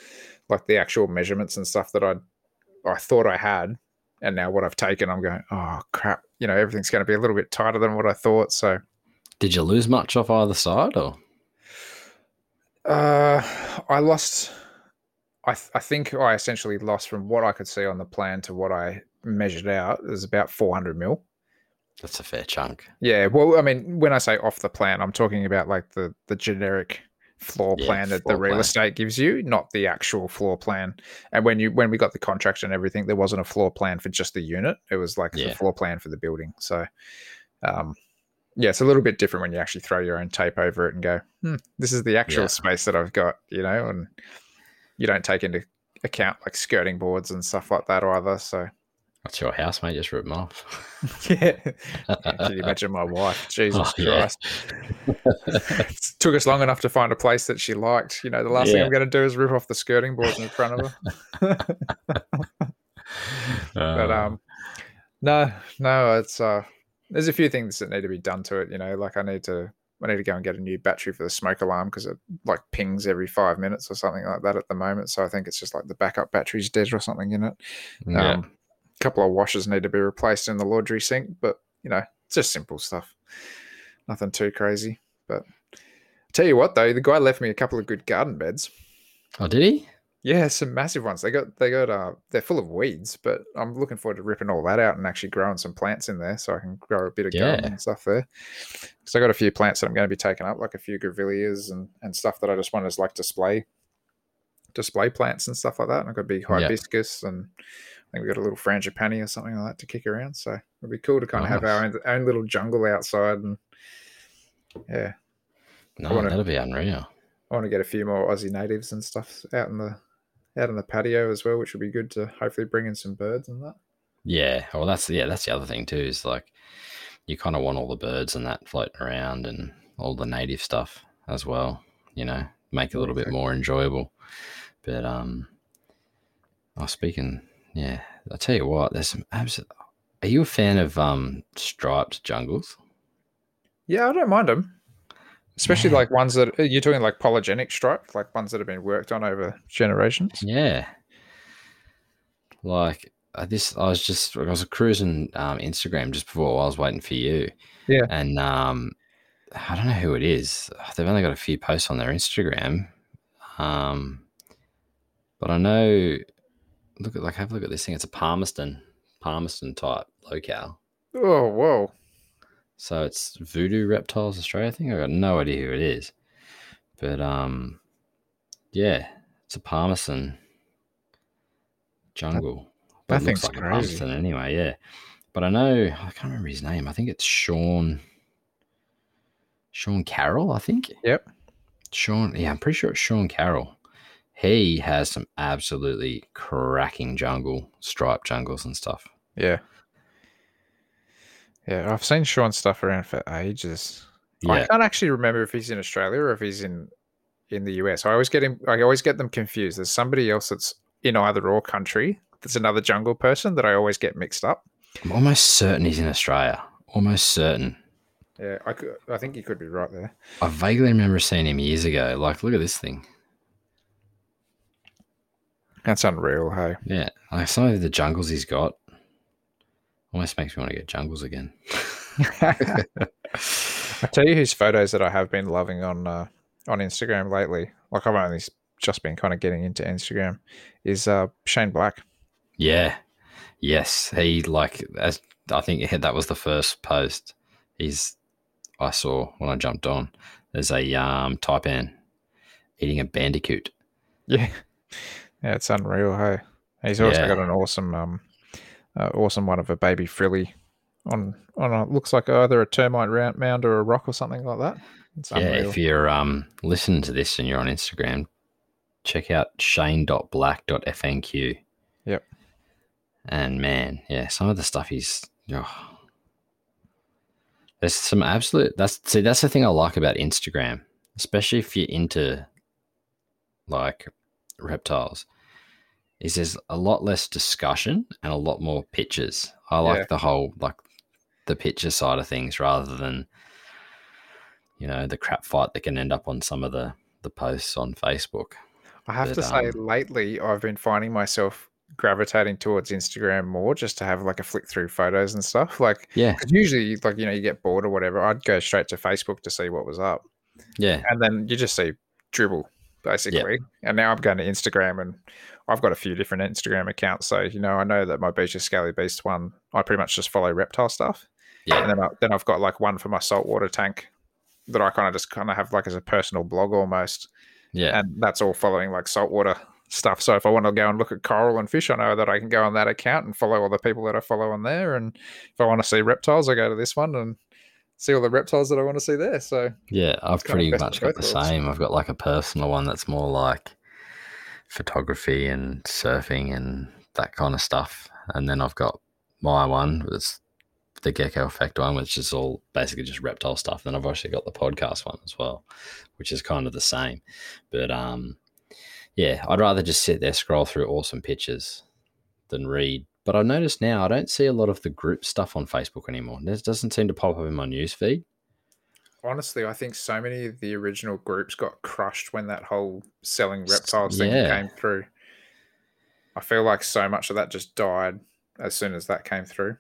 like the actual measurements and stuff that I thought I had, and now what I've taken, I'm going, oh crap, everything's going to be a little bit tighter than what I thought. So did you lose much off either side or I lost I think I essentially lost from what I could see on the plan to what I measured out. It was about 400 mil. That's a fair chunk. Yeah. Well, I mean, when I say off the plan, I'm talking about like the generic floor plan that the real estate gives you, not the actual floor plan. And when we got the contract and everything, there wasn't a floor plan for just the unit. It was like the floor plan for the building. So, it's a little bit different when you actually throw your own tape over it and go, this is the actual space that I've got, and you don't take into account like skirting boards and stuff like that either. So. That's your house, mate. Just rip them off. Yeah. Can you imagine my wife? Jesus Christ. It took us long enough to find a place that she liked. The last thing I'm going to do is rip off the skirting boards in front of her. But no, it's there's a few things that need to be done to it. Like I need to I need to go and get a new battery for the smoke alarm because it like pings every 5 minutes or something like that at the moment. So I think it's just like the backup battery's dead or something in it. Yeah. A couple of washers need to be replaced in the laundry sink, but you know, it's just simple stuff. Nothing too crazy. But I tell you what though, the guy left me a couple of good garden beds. Oh, did he? Yeah, some massive ones. They got they're full of weeds, but I'm looking forward to ripping all that out and actually growing some plants in there so I can grow a bit of garden and stuff there. Because I got a few plants that I'm going to be taking up, like a few grevilleas and stuff that I just want as like display plants and stuff like that. And I've got a big hibiscus and I think we got a little frangipani or something like that to kick around. So it'll be cool to kind of have our own little jungle outside and yeah. No, that'll be unreal. I want to get a few more Aussie natives and stuff out in the patio as well, which would be good to hopefully bring in some birds and that. Yeah, well, that's the other thing too. Is like you kind of want all the birds and that floating around and all the native stuff as well. You know, make it a little bit more enjoyable. But I tell you what, there's some absolute. Are you a fan of striped jungles? Yeah, I don't mind them. Especially like ones that you're talking like polygenic stripe, like ones that have been worked on over generations. Yeah. Like this, I was cruising Instagram just before while I was waiting for you. Yeah. And I don't know who it is. They've only got a few posts on their Instagram. But I know, have a look at this thing. It's a Palmerston type locale. Oh, whoa. So it's Voodoo Reptiles Australia thing. I've got no idea who it is. But, it's a Palmerston jungle. That thing's like crazy. Palmerston anyway, yeah. But I know, I can't remember his name. I think it's Sean Carroll, I think. Yep. I'm pretty sure it's Sean Carroll. He has some absolutely cracking striped jungles and stuff. Yeah. Yeah, I've seen Sean's stuff around for ages. Yeah. I can't actually remember if he's in Australia or if he's in the US. I always get them confused. There's somebody else that's in either or country that's another jungle person that I always get mixed up. I'm almost certain he's in Australia. Almost certain. Yeah, I think you could be right there. I vaguely remember seeing him years ago. Like, look at this thing. That's unreal, hey? Yeah, like some of the jungles he's got. Almost makes me want to get jungles again. I tell you whose photos that I have been loving on Instagram lately, like I've only just been kind of getting into Instagram, is Shane Black. Yeah. Yes. He I think that was the first post I saw when I jumped on. There's a Taipan eating a bandicoot. Yeah. Yeah, it's unreal, hey? He's also got an awesome one of a baby frilly on a, looks like either a termite mound or a rock or something like that. It's unreal. If you're listening to this and you're on Instagram, check out shane.black.fnq. Yep. And man, yeah, some of the stuff there's some absolute. That's the thing I like about Instagram, especially if you're into like reptiles. Is there's a lot less discussion and a lot more pictures. I like the whole, like the picture side of things rather than, you know, the crap fight that can end up on some of the posts on Facebook. I have to say lately I've been finding myself gravitating towards Instagram more just to have like a flick through photos and stuff. Like, cause usually like, you know, you get bored or whatever. I'd go straight to Facebook to see what was up. Yeah. And then you just see dribble basically. Yep. And now I'm going to Instagram and I've got a few different Instagram accounts. So, you know, I know that my Beach of Scaly Beast one, I pretty much just follow reptile stuff. Yeah. And then I've got like one for my saltwater tank that I kind of have like as a personal blog almost. Yeah. And that's all following like saltwater stuff. So if I want to go and look at coral and fish, I know that I can go on that account and follow all the people that I follow on there. And if I want to see reptiles, I go to this one and see all the reptiles that I want to see there. So yeah, I've pretty much got the same. I've got like a personal one that's more like photography and surfing and that kind of stuff. And then I've got my one, that's the Gecko Effect one, which is all basically just reptile stuff. Then I've actually got the podcast one as well, which is kind of the same. But I'd rather just sit there, scroll through awesome pictures than read. But I've noticed now I don't see a lot of the group stuff on Facebook anymore. It doesn't seem to pop up in my newsfeed. honestly, I think so many of the original groups got crushed when that whole selling reptiles thing came through. I feel like so much of that just died as soon as that came through.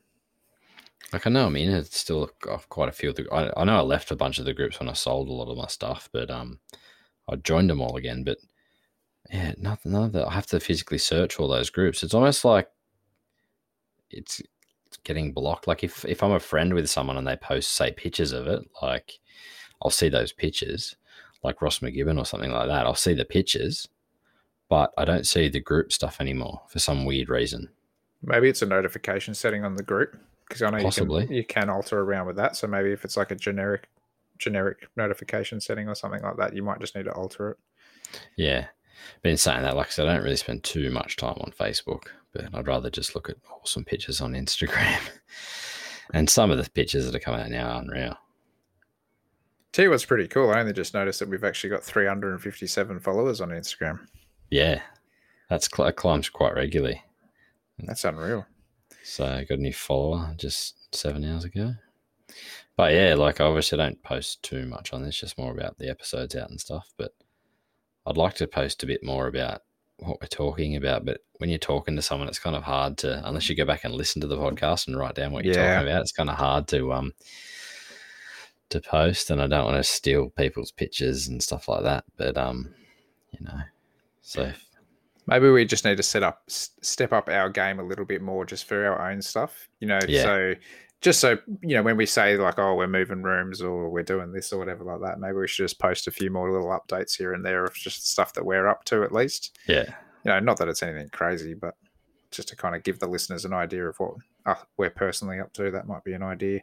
Like, I know, I mean, it's still off quite a few of the... I know I left a bunch of the groups when I sold a lot of my stuff, but I joined them all again. But yeah, none of that. I have to physically search all those groups. It's almost like it's getting blocked. Like, if I'm a friend with someone and they post, say, pictures of it, like, I'll see those pictures, like Ross McGibbon or something like that. I'll see the pictures, but I don't see the group stuff anymore for some weird reason. Maybe it's a notification setting on the group. Because I know you can alter around with that. So maybe if it's like a generic notification setting or something like that, you might just need to alter it. Yeah. But in saying that, like I said, I don't really spend too much time on Facebook, but I'd rather just look at awesome pictures on Instagram. And some of the pictures that are coming out now are unreal. Tell you what's pretty cool. I only just noticed that we've actually got 357 followers on Instagram. Yeah. That climbs quite regularly. That's unreal. So I got a new follower just 7 hours ago. But yeah, like, I obviously don't post too much on this, just more about the episodes out and stuff. But I'd like to post a bit more about what we're talking about. But when you're talking to someone, it's kind of hard to, unless you go back and listen to the podcast and write down what you're talking about, it's kind of hard to post. And I don't want to steal people's pictures and stuff like that. But, you know, so... Maybe we just need to step up our game a little bit more just for our own stuff, you know. Yeah. So just so, you know, when we say like, oh, we're moving rooms or we're doing this or whatever like that, maybe we should just post a few more little updates here and there of just stuff that we're up to at least. Yeah. You know, not that it's anything crazy, but just to kind of give the listeners an idea of what we're personally up to, that might be an idea.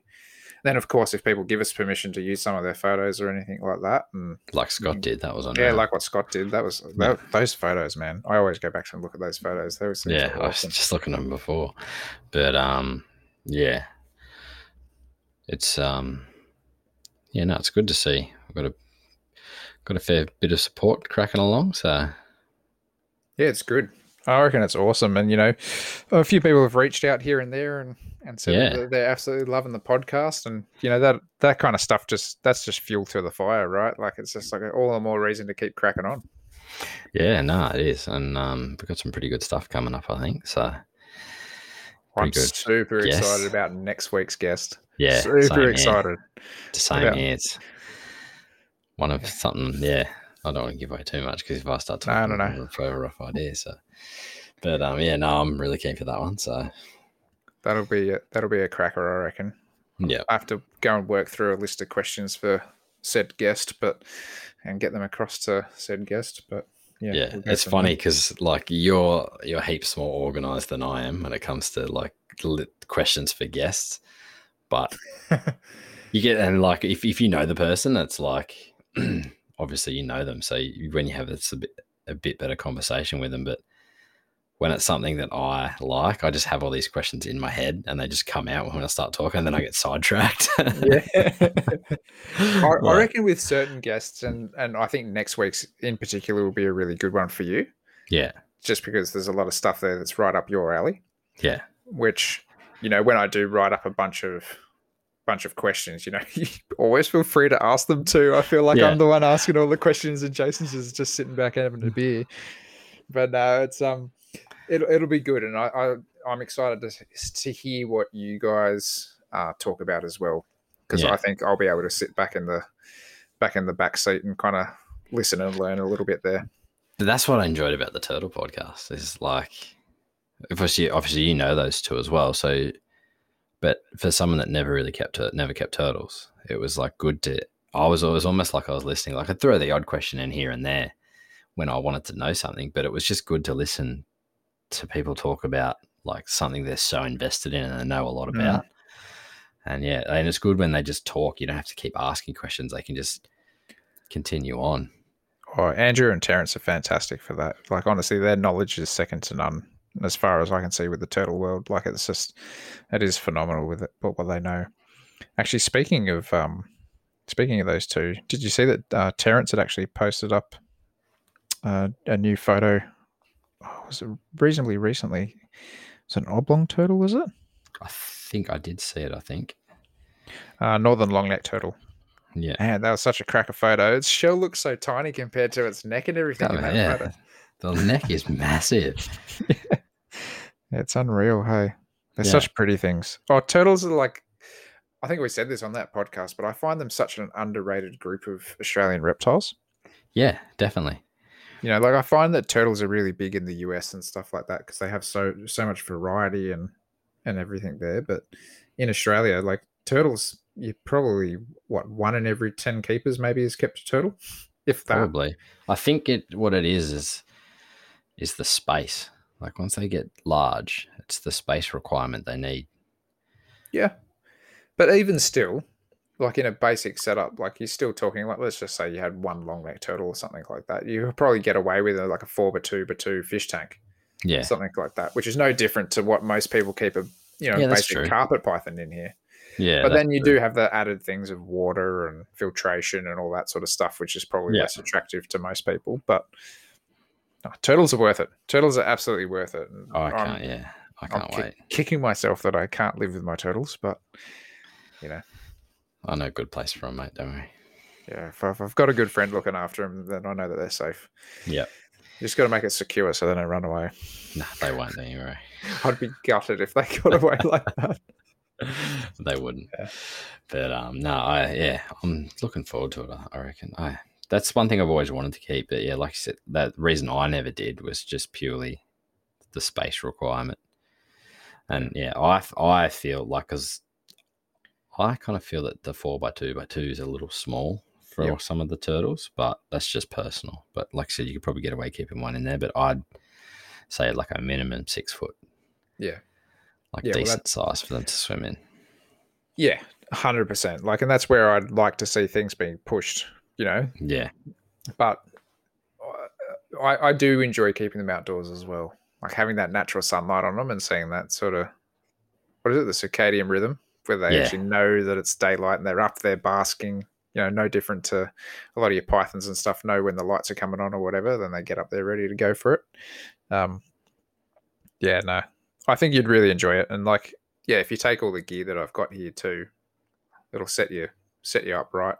Then, of course, if people give us permission to use some of their photos or anything like that. And, like Scott did. That was on. Yeah, like what Scott did. That was those photos, man. I always go back and look at those photos. Awesome. I was just looking at them before. But, yeah, it's, it's good to see. I've got a fair bit of support cracking along. So, yeah, it's good. I reckon it's awesome. And, you know, a few people have reached out here and there and said they're absolutely loving the podcast. And, you know, that kind of stuff, that's just fuel to the fire, right? Like, it's just like all the more reason to keep cracking on. Yeah, no, it is. And we've got some pretty good stuff coming up, I think. So I'm super excited about next week's guest. Yeah. Super excited. Same here. It's one of something, yeah. I don't want to give away too much because if I start talking, I'm further off ideas. So, but I'm really keen for that one. So that'll be a cracker, I reckon. Yeah, I have to go and work through a list of questions for said guest, and get them across to said guest. But yeah, it's funny because like you're heaps more organised than I am when it comes to like questions for guests. But you get and like if you know the person, it's like. Obviously you know them, so when you have a bit better conversation with them. But when it's something that I like, I just have all these questions in my head and they just come out when I start talking and then I get sidetracked. I reckon with certain guests and I think next week's in particular will be a really good one for you. Yeah. Just because there's a lot of stuff there that's right up your alley. Yeah. Which, you know, when I do write up a bunch of questions, you know, you always feel free to ask them too. I feel like I'm the one asking all the questions and Jason's just sitting back having a beer. But no, it's it'll be good, and I'm excited to hear what you guys talk about as well, because I think I'll be able to sit back in the back seat and kind of listen and learn a little bit there. But that's what I enjoyed about the Turtle podcast. Is like obviously you know those two as well, so. But for someone that never kept turtles, it was like good to. It was almost like I was listening. Like I'd throw the odd question in here and there when I wanted to know something, but it was just good to listen to people talk about like something they're so invested in and they know a lot about. And it's good when they just talk. You don't have to keep asking questions; they can just continue on. Oh, Andrew and Terrence are fantastic for that. Like honestly, their knowledge is second to none. As far as I can see with the turtle world, like it is phenomenal with it. But what they know, actually, speaking of those two, did you see that Terrence had actually posted up a new photo? Oh, was it reasonably recently? It's an oblong turtle, was it? I think I did see it. Northern long-necked turtle. Yeah. Man, that was such a cracker photo. Its shell looks so tiny compared to its neck and everything. Oh, in that photo. The neck is massive. It's unreal, hey. They're such pretty things. Oh, turtles are like, I think we said this on that podcast, but I find them such an underrated group of Australian reptiles. Yeah, definitely. You know, like I find that turtles are really big in the US and stuff like that because they have so much variety and everything there. But in Australia, like turtles, you probably, what, 1 in every 10 keepers maybe has kept a turtle? If that. Probably. I think what it is is the space. Like once they get large, it's the space requirement they need. Yeah. But even still, like in a basic setup, like you're still talking, like let's just say you had 1 long-necked turtle or something like that. You could probably get away with like a 4x2x2 fish tank. Yeah. Something like that, which is no different to what most people keep a, you know, basic carpet python in here. Yeah. But then you do have the added things of water and filtration and all that sort of stuff, which is probably less attractive to most people. But no, turtles are worth it. Turtles are absolutely worth it. And I can't wait. Kicking myself that I can't live with my turtles, but you know. I know a good place for them, mate, don't worry. Yeah, if I've got a good friend looking after them, then I know that they're safe. Yeah. Just got to make it secure so they don't run away. No, they won't anyway. I'd be gutted if they got away like that. They wouldn't. Yeah. But I'm looking forward to it, I reckon. That's one thing I've always wanted to keep. But yeah, like I said, that reason I never did was just purely the space requirement. And yeah, I feel like, because I kind of feel that the 4x2x2 is a little small for some of the turtles, but that's just personal. But like I said, you could probably get away keeping 1 in there, but I'd say like a minimum 6 foot. Yeah. Like decent size for them to swim in. Yeah, 100%. Like, and that's where I'd like to see things being pushed, you know? Yeah. But I do enjoy keeping them outdoors as well. Like having that natural sunlight on them and seeing that sort of, what is it, the circadian rhythm, where they actually know that it's daylight and they're up there basking, you know, no different to a lot of your pythons and stuff know when the lights are coming on or whatever, then they get up there ready to go for it. Yeah, no, I think you'd really enjoy it. And like, yeah, if you take all the gear that I've got here too, it'll set you up right.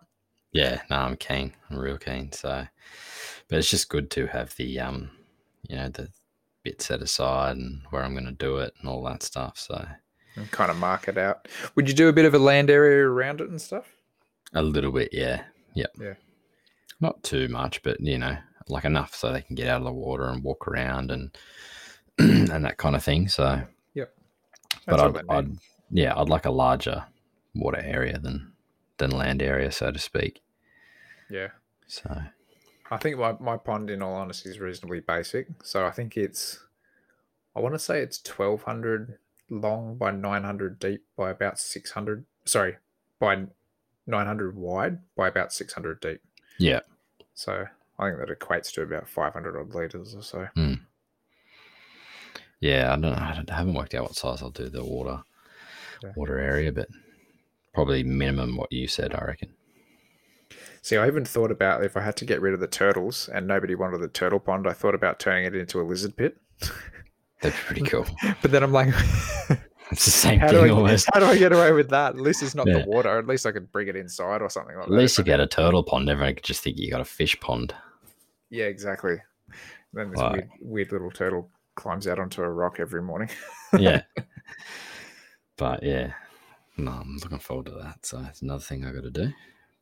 Yeah, no, I'm keen. I'm real keen. So, but it's just good to have the, you know, the bit set aside and where I'm going to do it and all that stuff. So. And kind of mark it out. Would you do a bit of a land area around it and stuff? A little bit, yeah. Yep. Yeah. Not too much, but, you know, like enough so they can get out of the water and walk around and that kind of thing. So, yep. That's but I'd like a larger water area than land area, so to speak. Yeah. So I think my pond, in all honesty, is reasonably basic. So I think I want to say it's 1,200 long by 900 deep by about 600, sorry, by 900 wide by about 600 deep. Yeah. So I think that equates to about 500 odd litres or so. Mm. Yeah, I don't know. I haven't worked out what size I'll do the water area, but probably minimum what you said, I reckon. See, I even thought about if I had to get rid of the turtles and nobody wanted the turtle pond, I thought about turning it into a lizard pit. That'd be pretty cool. But then I'm like, it's the same thing almost. How do I get away with that? At least it's not the water. At least I could bring it inside or something like that. At least you get a turtle pond. Everyone could just think you got a fish pond. Yeah, exactly. And then this weird little turtle climbs out onto a rock every morning. Yeah. But yeah, no, I'm looking forward to that. So it's another thing I got to do.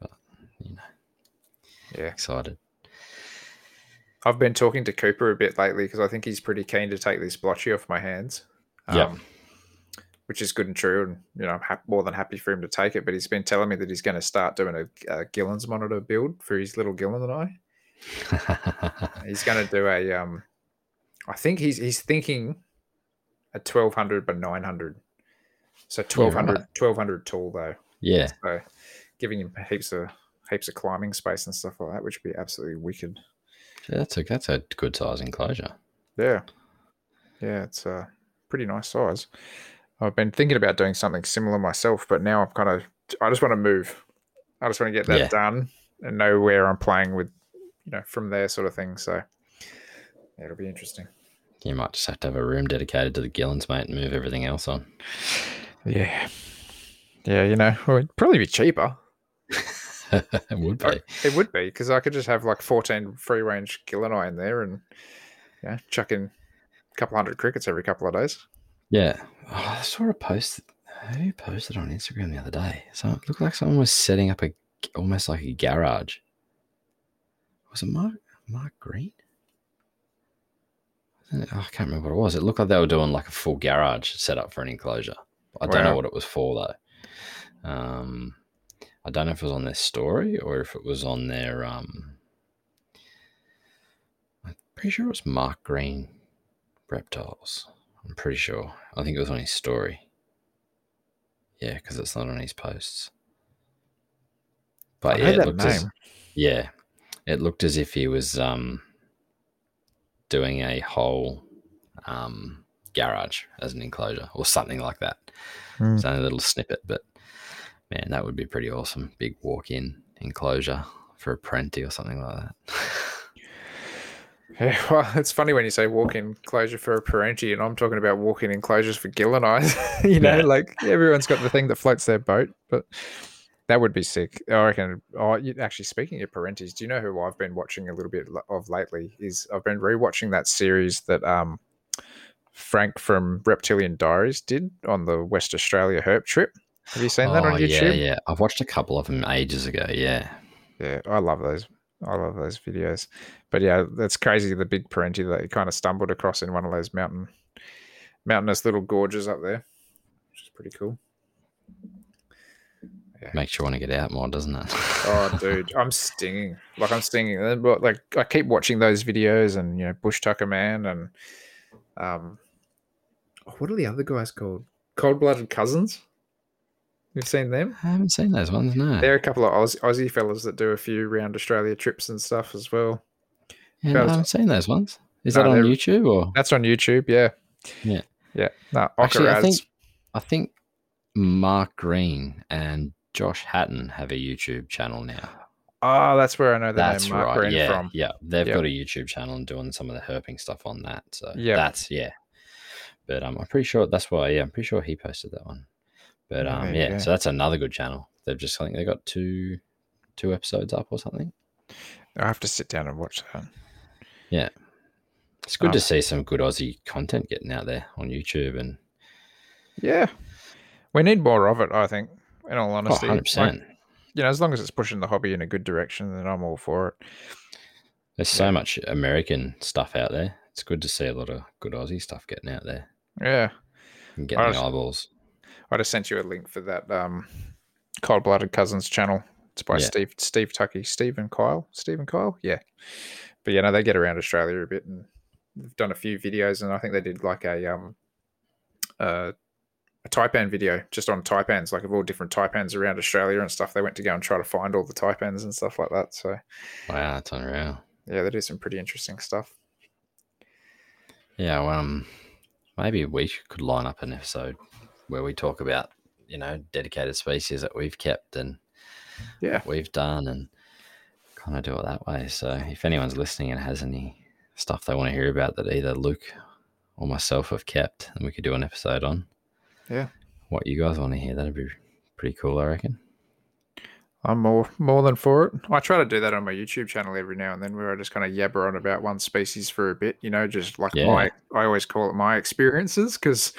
But, you know, yeah, excited. I've been talking to Cooper a bit lately because I think he's pretty keen to take this blotchy off my hands, which is good and true. And, you know, I'm more than happy for him to take it, but he's been telling me that he's going to start doing a Gillen's monitor build for his little Gillen and I. He's going to do I think he's thinking a 1,200 by 900. So 1,200 tall though. Yeah. So giving him heaps of climbing space and stuff like that, which would be absolutely wicked. Yeah, that's a good size enclosure. Yeah. Yeah, it's a pretty nice size. I've been thinking about doing something similar myself, but now I just want to move. I just want to get that done and know where I'm playing with, you know, from there sort of thing. So it'll be interesting. You might just have to have a room dedicated to the Gillens, mate, and move everything else on. Yeah. Yeah, you know, it'd probably be cheaper. It would be. It would be, because I could just have like 14 free-range gillini in there and chuck in a couple hundred crickets every couple of days. Yeah. Oh, I saw a post. Who posted on Instagram the other day? So it looked like someone was setting up almost like a garage. Was it Mark Green? I can't remember what it was. It looked like they were doing like a full garage set up for an enclosure. I don't know what it was for though. I don't know if it was on their story or if it was on their. I'm pretty sure it was Mark Green Reptiles. I'm pretty sure. I think it was on his story. Yeah, because it's not on his posts. But it looked as if he was doing a whole garage as an enclosure or something like that. It's only a little snippet, but man, that would be pretty awesome. Big walk-in enclosure for a Prenti or something like that. Yeah, well, it's funny when you say walk-in enclosure for a Parenti, and I'm talking about walk-in enclosures for gillini. You know, like everyone's got the thing that floats their boat, but that would be sick. I reckon. Oh, actually, speaking of Parentis, do you know who I've been watching a little bit of lately? I've been rewatching that series that Frank from Reptilian Diaries did on the West Australia herp trip. Have you seen that on YouTube? Yeah, I've watched a couple of them ages ago. Yeah, I love those. I love those videos. But yeah, that's crazy, the big Parenti that he kind of stumbled across in one of those mountainous little gorges up there, which is pretty cool. Yeah. Makes you want to get out more, doesn't it? Oh, dude, I'm stinging. Like, I keep watching those videos and, Bush Tucker Man and what are the other guys called? Cold-Blooded Cousins? You've seen them? I haven't seen those ones, no. There are a couple of Aussie fellas that do a few round Australia trips and stuff as well. Yeah, I haven't seen those ones. Is that on YouTube? Or? That's on YouTube, yeah. Yeah. Yeah. No, actually, I think Mark Green and Josh Hatton have a YouTube channel now. Oh, that's where I know the name Mark Green from. Yeah, they've got a YouTube channel and doing some of the herping stuff on that. So that's, But I'm pretty sure that's why, I'm pretty sure he posted that one. But so that's another good channel. They've just, I think they got two episodes up or something. I have to sit down and watch that. Yeah. It's good to see some good Aussie content getting out there on YouTube. And yeah, we need more of it, I think, in all honesty. 100%. Like, as long as it's pushing the hobby in a good direction, then I'm all for it. There's so much American stuff out there. It's good to see a lot of good Aussie stuff getting out there. Yeah. And getting the eyeballs. I just sent you a link for that Cold-Blooded Cousins channel. It's by Steve Tuckey, Steve and Kyle, yeah. But they get around Australia a bit, and they've done a few videos, and I think they did like a taipan video just on taipans, like of all different taipans around Australia and stuff. They went to go and try to find all the taipans and stuff like that. So wow, that's unreal. Yeah, they do some pretty interesting stuff. Yeah, well, maybe we could line up an episode where we talk about, dedicated species that we've kept and we've done and kind of do it that way. So if anyone's listening and has any stuff they want to hear about that either Luke or myself have kept, then we could do an episode on what you guys want to hear. That'd be pretty cool, I reckon. I'm more than for it. I try to do that on my YouTube channel every now and then, where I just kind of yabber on about one species for a bit, just like I always call it my experiences, because,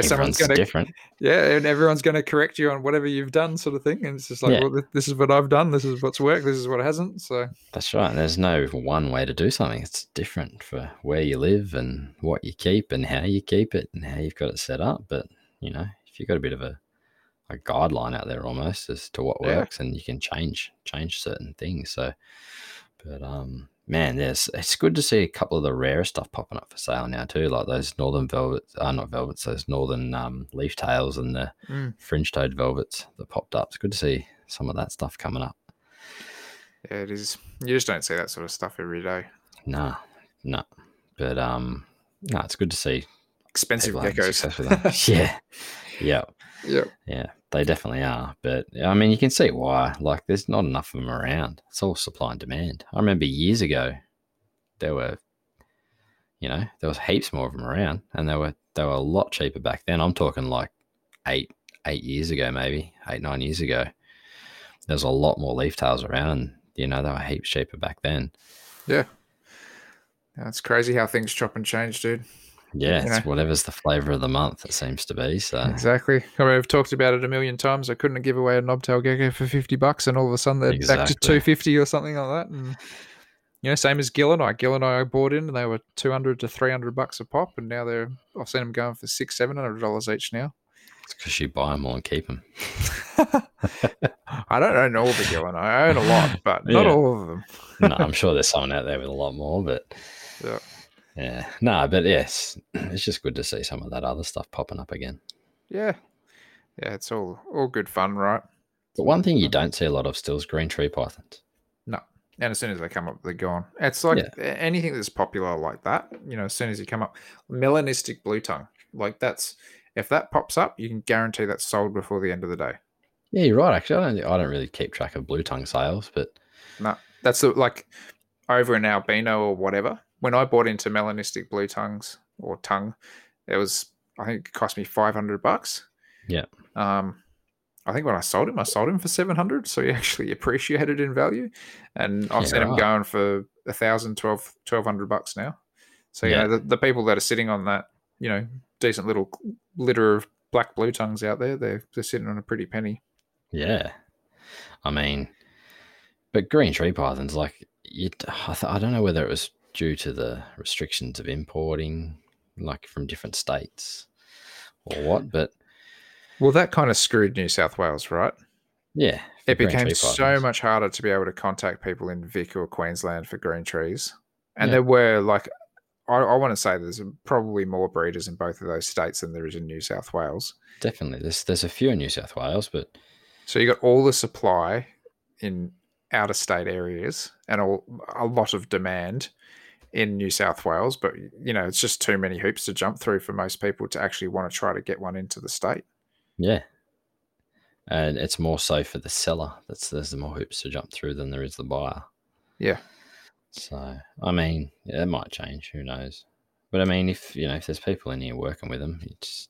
someone's going to different. Yeah, and everyone's going to correct you on whatever you've done sort of thing. And it's just like, well, this is what I've done. This is what's worked. This is what hasn't. So that's right. And there's no one way to do something. It's different for where you live and what you keep and how you keep it and how you've got it set up. But, if you've got a bit of a guideline out there almost as to what works, and you can change certain things. So, but man, it's good to see a couple of the rarer stuff popping up for sale now too, like those northern velvets, not velvets, those northern leaf tails and the fringe toed velvets that popped up. It's good to see some of that stuff coming up. Yeah, it is. You just don't see that sort of stuff every day. Nah. But it's good to see expensive geckos. Yeah, they definitely are. But I mean, you can see why. Like, there's not enough of them around. It's all supply and demand. I remember years ago, there were, there was heaps more of them around, and they were a lot cheaper back then. I'm talking like 8 years ago, maybe 8, 9 years ago. there's a lot more leaf tails around. You know, they were heaps cheaper back then. Yeah. It's crazy how things chop and change, dude. Yeah, it's whatever's the flavour of the month, it seems to be. So exactly. I mean, I've talked about it a million times. I couldn't give away a knobtail gecko for $50, and all of a sudden they're back to $250 or something like that. And you know, same as Gilleneye. Gilleneye bought in, and they were $200 to $300 a pop, and now they're. I've seen them going for $600-$700 each now. It's because you buy them all and keep them. I don't own all the Gilleneye. I own a lot, but not all of them. No, I'm sure there's someone out there with a lot more, but. Yeah. Yeah, no, but yes, it's just good to see some of that other stuff popping up again. Yeah. Yeah, it's all good fun, right? But one thing you don't see a lot of still is green tree pythons. No. And as soon as they come up, they're gone. It's like anything that's popular like that, you know, as soon as you come up, melanistic blue tongue, like that's, if that pops up, you can guarantee that's sold before the end of the day. Yeah, you're right. Actually, I don't really keep track of blue tongue sales, but. No, that's like over an albino or whatever. When I bought into melanistic blue tongues or tongue, it was, I think it cost me $500. Yeah. I think when I sold him for $700. So he actually appreciated in value. And I've seen him going for $1,200 now. So, you know, the people that are sitting on that, you know, decent little litter of black blue tongues out there, they're sitting on a pretty penny. Yeah. I mean, but green tree pythons, like, I don't know whether it was due to the restrictions of importing, like from different states or what, but well, that kind of screwed New South Wales, right? Yeah, it became so much harder to be able to contact people in Vic or Queensland for green trees, and there were like I want to say there's probably more breeders in both of those states than there is in New South Wales. Definitely, there's a few in New South Wales, but so you got all the supply in out of state areas and a lot of demand in New South Wales, but you know, it's just too many hoops to jump through for most people to actually want to try to get one into the state. Yeah. And it's more so for the seller. There's the more hoops to jump through than there is the buyer. Yeah. So, I mean, it might change. Who knows? But I mean, if there's people in here working with them, that's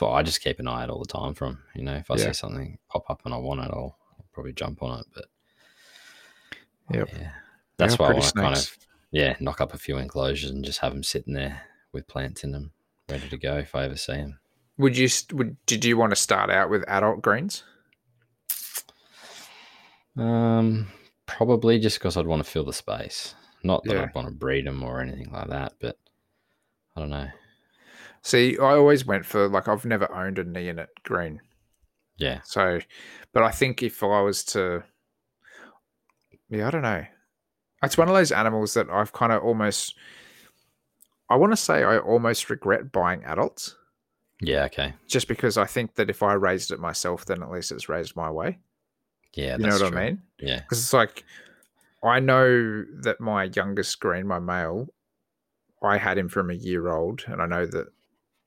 what I just keep an eye out all the time from, you know, if I see something pop up and I want it, I'll probably jump on it. But yeah, that's why I kind of, knock up a few enclosures and just have them sitting there with plants in them, ready to go if I ever see them. Did you want to start out with adult greens? Probably just because I'd want to fill the space. Not that I'd want to breed them or anything like that, but I don't know. See, I always went for, like, I've never owned a neonate green. Yeah. So, but I think if I was to, I don't know. It's one of those animals that I've kind of almost, I want to say I almost regret buying adults. Yeah, okay. Just because I think that if I raised it myself, then at least it's raised my way. Yeah, that's true. You know what I mean? Yeah. Because it's like, I know that my youngest green, my male, I had him from a year old, and I know that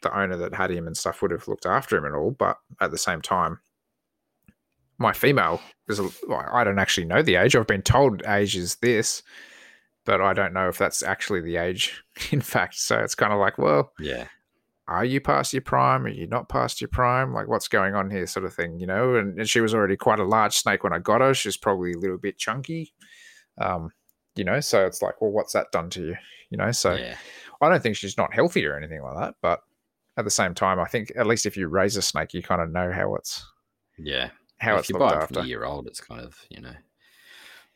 the owner that had him and stuff would have looked after him and all, but at the same time, my female is, I don't actually know the age. I've been told age is this, but I don't know if that's actually the age, in fact. So it's kind of like, well, are you past your prime? Are you not past your prime? Like, what's going on here, sort of thing, you know? And she was already quite a large snake when I got her. She's probably a little bit chunky, you know? So it's like, well, what's that done to you, you know? So I don't think she's not healthy or anything like that, but at the same time, I think at least if you raise a snake, you kind of know how it's. Yeah. How if you buy it from a year old, it's kind of, you know,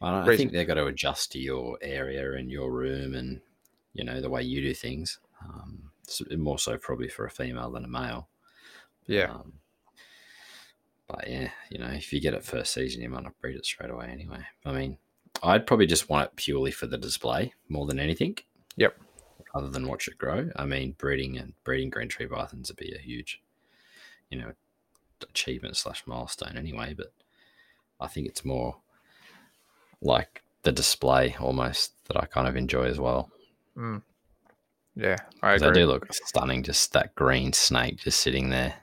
I think they've got to adjust to your area and your room and, you know, the way you do things. More so probably for a female than a male. Yeah. But, yeah, you know, if you get it first season, you might not breed it straight away anyway. I mean, I'd probably just want it purely for the display more than anything. Yep. Other than watch it grow. I mean, breeding green tree pythons would be a huge, you know, achievement/milestone anyway, but I think it's more like the display almost that I kind of enjoy as well. Yeah, I agree. They do look stunning, just that green snake just sitting there.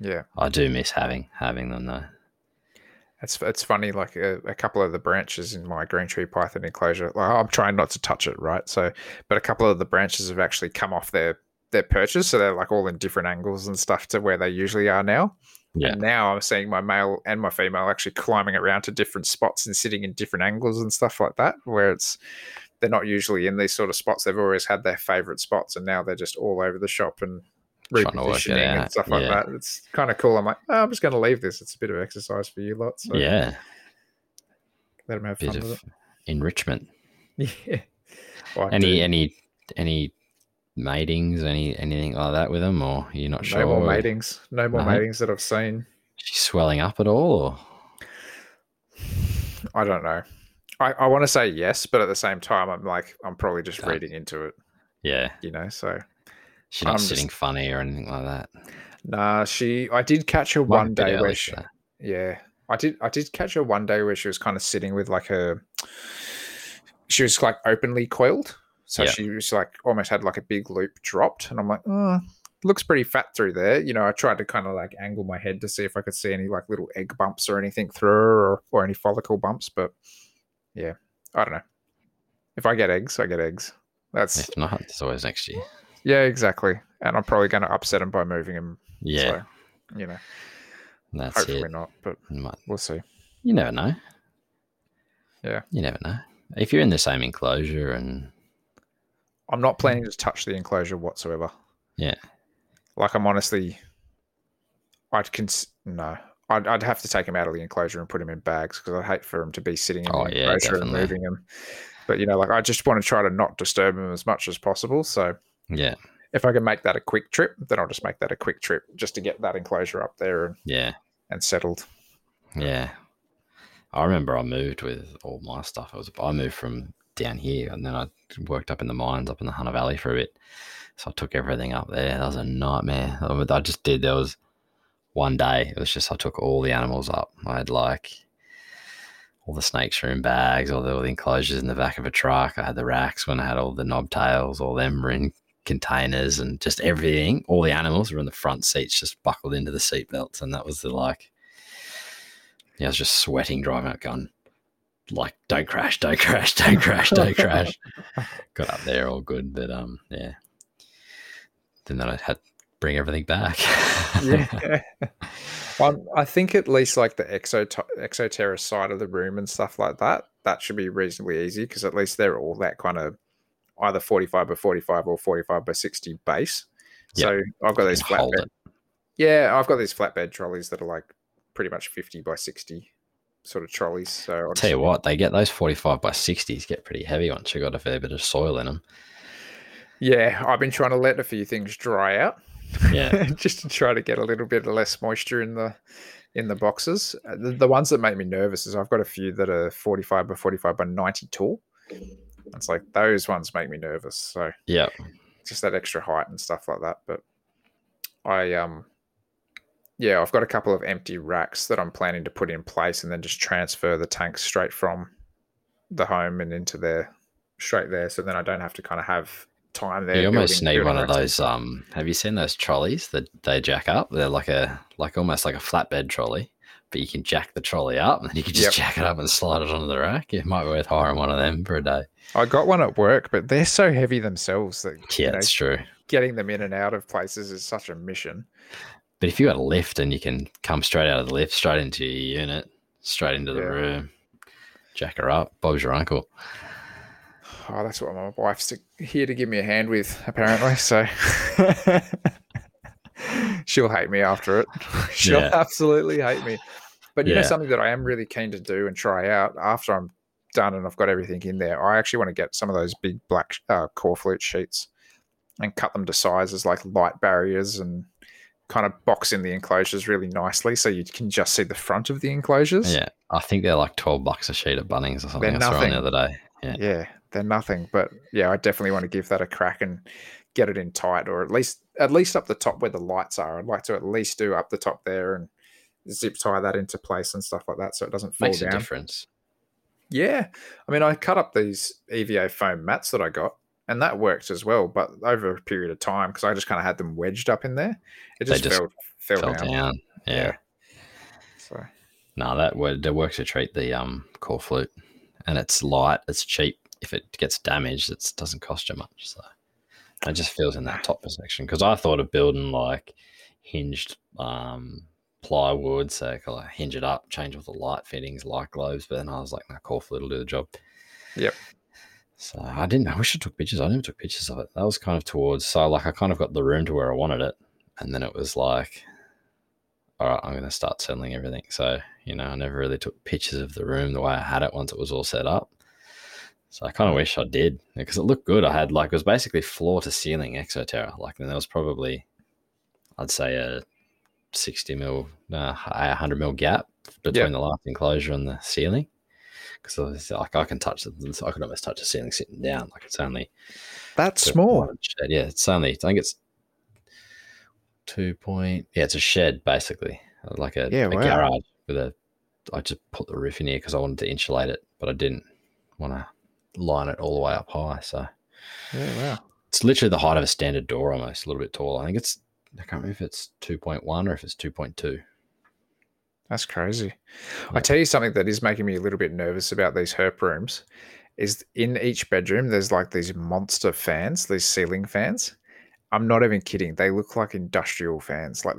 Yeah, I do miss having them though. It's funny, like a couple of the branches in my green tree python enclosure, like, I'm trying not to touch it, right? So, but a couple of the branches have actually come off their purchase, so they're like all in different angles and stuff to where they usually are now. Yeah. And now I'm seeing my male and my female actually climbing around to different spots and sitting in different angles and stuff like that, where it's they're not usually in these sort of spots. They've always had their favourite spots, and now they're just all over the shop and repositioning and stuff like that. It's kind of cool. I'm like, oh, I'm just going to leave this. It's a bit of exercise for you lot. So yeah. Let them have fun with it. Enrichment. Yeah. Well, any matings, anything like that with them, or you're not sure? No more matings. No more matings that I've seen. Is she swelling up at all? Or? I don't know. I want to say yes, but at the same time, I'm like, I'm probably just reading into it. Yeah. You know, so. She's not sitting funny or anything like that. Nah, I did catch her one day where she. Yeah. I did catch her one day where she was kind of sitting with like her. She was like openly coiled. So she was like almost had like a big loop dropped. And I'm like, looks pretty fat through there. You know, I tried to kind of like angle my head to see if I could see any like little egg bumps or anything through her or any follicle bumps. But yeah, I don't know. If I get eggs, I get eggs. That's if not, it's always next year. Yeah, exactly. And I'm probably going to upset him by moving him. Yeah. So, you know, that's hopefully it. Not, but we'll see. You never know. Yeah. You never know. If you're in the same enclosure and. I'm not planning to touch the enclosure whatsoever. Yeah. Like I'm honestly, I'd have to take him out of the enclosure and put him in bags because I'd hate for him to be sitting in the enclosure and moving him. But, you know, like I just want to try to not disturb him as much as possible. So yeah, if I can make that a quick trip, then I'll just make that a quick trip just to get that enclosure up there and and settled. Yeah. I remember I moved with all my stuff. I moved from down here, and then I worked up in the mines up in the Hunter Valley for a bit, so I took everything up there. That was a nightmare. I just did. There was one day it was just I took all the animals up. I had like all the snakes were in bags, all the enclosures in the back of a truck. I had the racks when I had all the knobtails, all them were in containers, and just everything, all the animals were in the front seats just buckled into the seat belts. And that was the like, yeah, I was just sweating driving up going, like, don't crash, don't crash, don't crash, don't crash. Got up there all good, but yeah. Then I had to bring everything back. Yeah. I think at least like the Exotera side of the room and stuff like that, that should be reasonably easy because at least they're all that kind of either 45 by 45 or 45 by 60 base. Yep. So I've got these flatbed. Yeah, I've got these flatbed trolleys that are like pretty much 50 by 60. Sort of trolleys. So I'll tell you what, they get those 45 by 60s get pretty heavy once you got a fair bit of soil in them. Yeah, I've been trying to let a few things dry out. Yeah, just to try to get a little bit of less moisture in the boxes. The ones that make me nervous is I've got a few that are 45 by 45 by 90 tall. It's like those ones make me nervous. So yeah, just that extra height and stuff like that. But I yeah, I've got a couple of empty racks that I'm planning to put in place and then just transfer the tanks straight from the home and into there, straight there. So then I don't have to kind of have time there. You almost need one of those. Have you seen those trolleys that they jack up? They're like almost like a flatbed trolley, but you can jack the trolley up and then you can just jack it up and slide it onto the rack. It might be worth hiring one of them for a day. I got one at work, but they're so heavy themselves that that's true. Getting them in and out of places is such a mission. But if you got a lift and you can come straight out of the lift, straight into your unit, straight into the room, jack her up, Bob's your uncle. Oh, that's what my wife's here to give me a hand with, apparently. So she'll hate me after it. She'll absolutely hate me. But you know, something that I am really keen to do and try out after I'm done and I've got everything in there, I actually want to get some of those big black core flute sheets and cut them to sizes like light barriers and kind of box in the enclosures really nicely so you can just see the front of the enclosures. Yeah, I think they're like $12 a sheet at Bunnings or something. I saw them the other day. Yeah, they're nothing. But yeah, I definitely want to give that a crack and get it in tight, or at least up the top where the lights are. I'd like to at least do up the top there and zip tie that into place and stuff like that so it doesn't fall down. Makes a difference. Yeah. I mean, I cut up these EVA foam mats that I got, and that worked as well, but over a period of time, because I just kind of had them wedged up in there, it just fell down. Yeah. So no, that works a treat, the core flute, and it's light, it's cheap. If it gets damaged, it doesn't cost you much. So it just feels in that top section, because I thought of building like hinged plywood, so I could hinge it up, change all the light fittings, light globes. But then I was like, no, Corfu will do the job. Yep. So I didn't. I wish I took pictures. I never took pictures of it. That was kind of towards. So like I kind of got the room to where I wanted it, and then it was like, all right, I'm going to start settling everything. So you know, I never really took pictures of the room the way I had it once it was all set up. So I kind of wish I did because it looked good. I had like it was basically floor to ceiling Exotera. Like and there was probably, I'd say a 100 mil gap between the last enclosure and the ceiling. Because like I can touch it, I could almost touch the ceiling sitting down. Like it's only that's small. Shed. Yeah, it's only. I think it's 2 point. Yeah, it's a shed basically, like a garage with a. I just put the roof in here because I wanted to insulate it, but I didn't want to line it all the way up high. So it's literally the height of a standard door, almost a little bit taller. I think it's. I can't remember if it's 2.1 or if it's 2.2. That's crazy. I tell you something that is making me a little bit nervous about these herp rooms is in each bedroom, there's like these monster fans, these ceiling fans. I'm not even kidding. They look like industrial fans. Like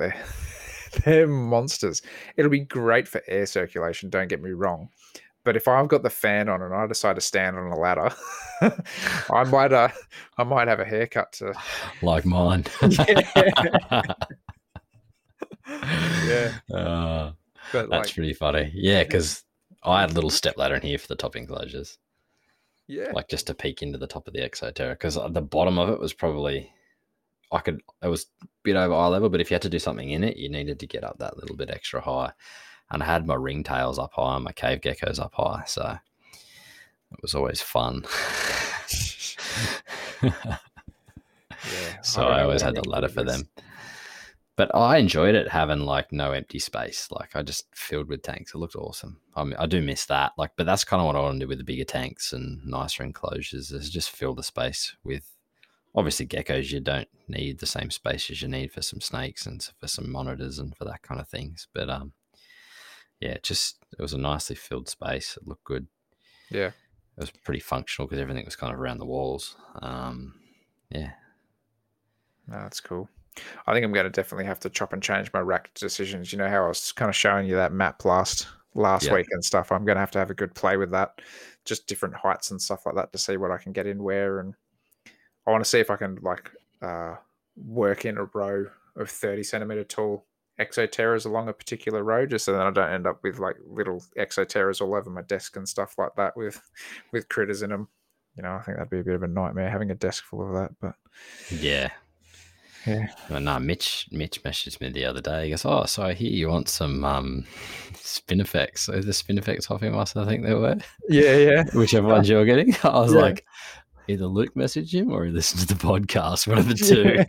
they're monsters. It'll be great for air circulation. Don't get me wrong. But if I've got the fan on and I decide to stand on a ladder, I might have a haircut. Like mine. But that's like, pretty funny. Yeah, because I had a little step ladder in here for the top enclosures. Yeah. Like just to peek into the top of the Exotera because the bottom of it was probably, it was a bit over eye level, but if you had to do something in it, you needed to get up that little bit extra high. And I had my ringtails up high and my cave geckos up high. So it was always fun. So I always had the ladder for them. But I enjoyed it having like no empty space. Like I just filled with tanks. It looked awesome. I mean, I do miss that. Like, but that's kind of what I want to do with the bigger tanks and nicer enclosures is just fill the space with obviously geckos. You don't need the same space as you need for some snakes and for some monitors and for that kind of things. But it was a nicely filled space. It looked good. Yeah. It was pretty functional because everything was kind of around the walls. No, that's cool. I think I'm going to definitely have to chop and change my rack decisions. You know how I was kind of showing you that map last week and stuff. I'm going to have a good play with that, just different heights and stuff like that to see what I can get in where. And I want to see if I can like work in a row of 30 centimeter tall Exoteras along a particular row, just so that I don't end up with like little Exoteras all over my desk and stuff like that with critters in them. You know, I think that'd be a bit of a nightmare having a desk full of that. But yeah. Yeah. Well, no, Mitch messaged me the other day. He goes, oh, so I hear you want some Spinifex. Are the Spinifex Hopping Mice, I think they were? Yeah. Whichever ones you're getting. I was like, either Luke messaged him or he listened to the podcast, one of the two.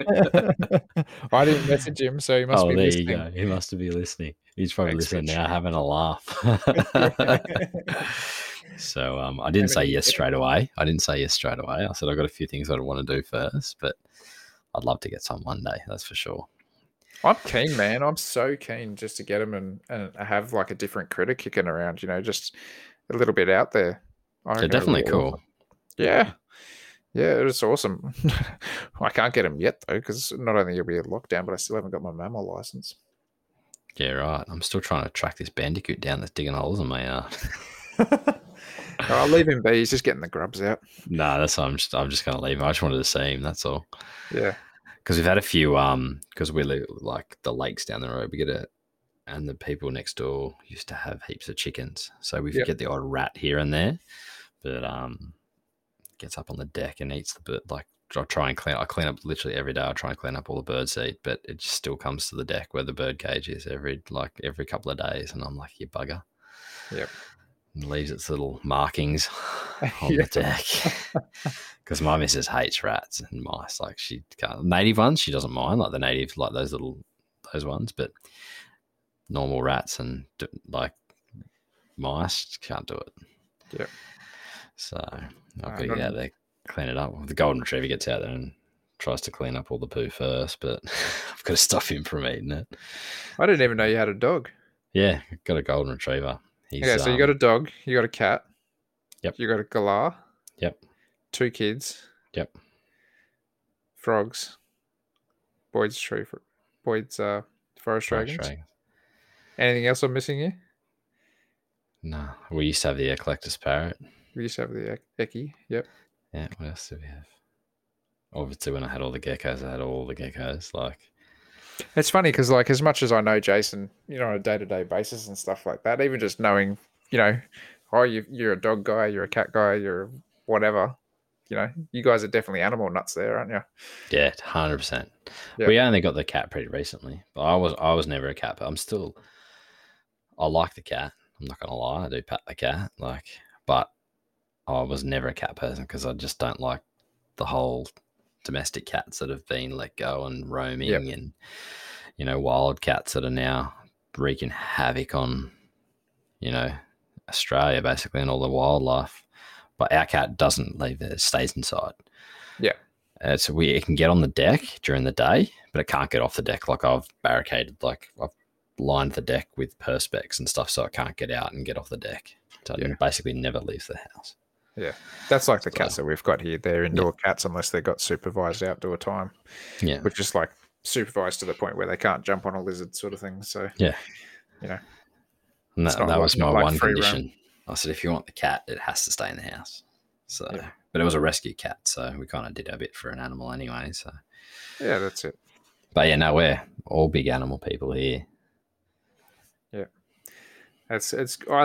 I didn't message him, so he must be listening. Oh, there you go. He must be listening. He's probably listening now, having a laugh. So I didn't say yes straight away. I said I've got a few things that I want to do first, but I'd love to get some one day, that's for sure. I'm keen, man. I'm so keen just to get them and have like a different critter kicking around, you know, just a little bit out there. They're definitely cool. Yeah. Yeah, it's awesome. I can't get them yet, though, because not only will be a lockdown, but I still haven't got my mammal license. Yeah, right. I'm still trying to track this bandicoot down that's digging holes in my yard. I'll leave him be. He's just getting the grubs out. No, that's I'm just going to leave him. I just wanted to see him. That's all. Yeah. Because we've had a few, because we live like the lakes down the road, we get it. And the people next door used to have heaps of chickens. So we get the odd rat here and there, but gets up on the deck and eats the bird. Like I clean up literally every day. I try and clean up all the bird seed, but it just still comes to the deck where the bird cage is every couple of days. And I'm like, you bugger. Yep. Leaves its little markings on the deck because my missus hates rats and mice. Like she can't, native ones she doesn't mind, like the native, like those ones, but normal rats and like mice can't do it. Yep. So I've got to get out there, clean it up. The golden retriever gets out there and tries to clean up all the poo first, but I've got to stop him from eating it. I didn't even know you had a dog. Yeah, got a golden retriever. Okay, so you got a dog, you got a cat. Yep. You got a galah. Yep. 2 kids. Yep. Frogs. Boyd's forest dragons. Anything else I'm missing here? No. We used to have the Eclectus parrot. We used to have the Eki. Yep. Yeah, what else did we have? Obviously, when I had all the geckos, I had all the geckos. Like, it's funny because, like, as much as I know Jason, you know, on a day-to-day basis and stuff like that, even just knowing, you know, oh, you're a dog guy, you're a cat guy, you're whatever, you know, you guys are definitely animal nuts there, aren't you? Yeah, 100%. Yep. We only got the cat pretty recently, but I was never a cat, but I like the cat. I'm not going to lie. I do pat the cat, like, but I was never a cat person because I just don't like the whole domestic cats that have been let go and roaming yep. and, you know, wild cats that are now wreaking havoc on, you know, Australia basically and all the wildlife. But our cat doesn't leave it. It stays inside. Yeah. It can get on the deck during the day, but it can't get off the deck. Like I've barricaded, like I've lined the deck with perspex and stuff so it can't get out and get off the deck. So yeah. It basically never leaves the house. Yeah. That's like the cats that we've got here. They're indoor yeah. cats unless they've got supervised outdoor time. Yeah. Which is like supervised to the point where they can't jump on a lizard sort of thing. So, yeah. You know. And that was my one condition. Roam. I said, if you want the cat, it has to stay in the house. So, yeah. But it was a rescue cat, so we kind of did a bit for an animal anyway. So, yeah, that's it. But yeah, no, we're all big animal people here. Yeah, I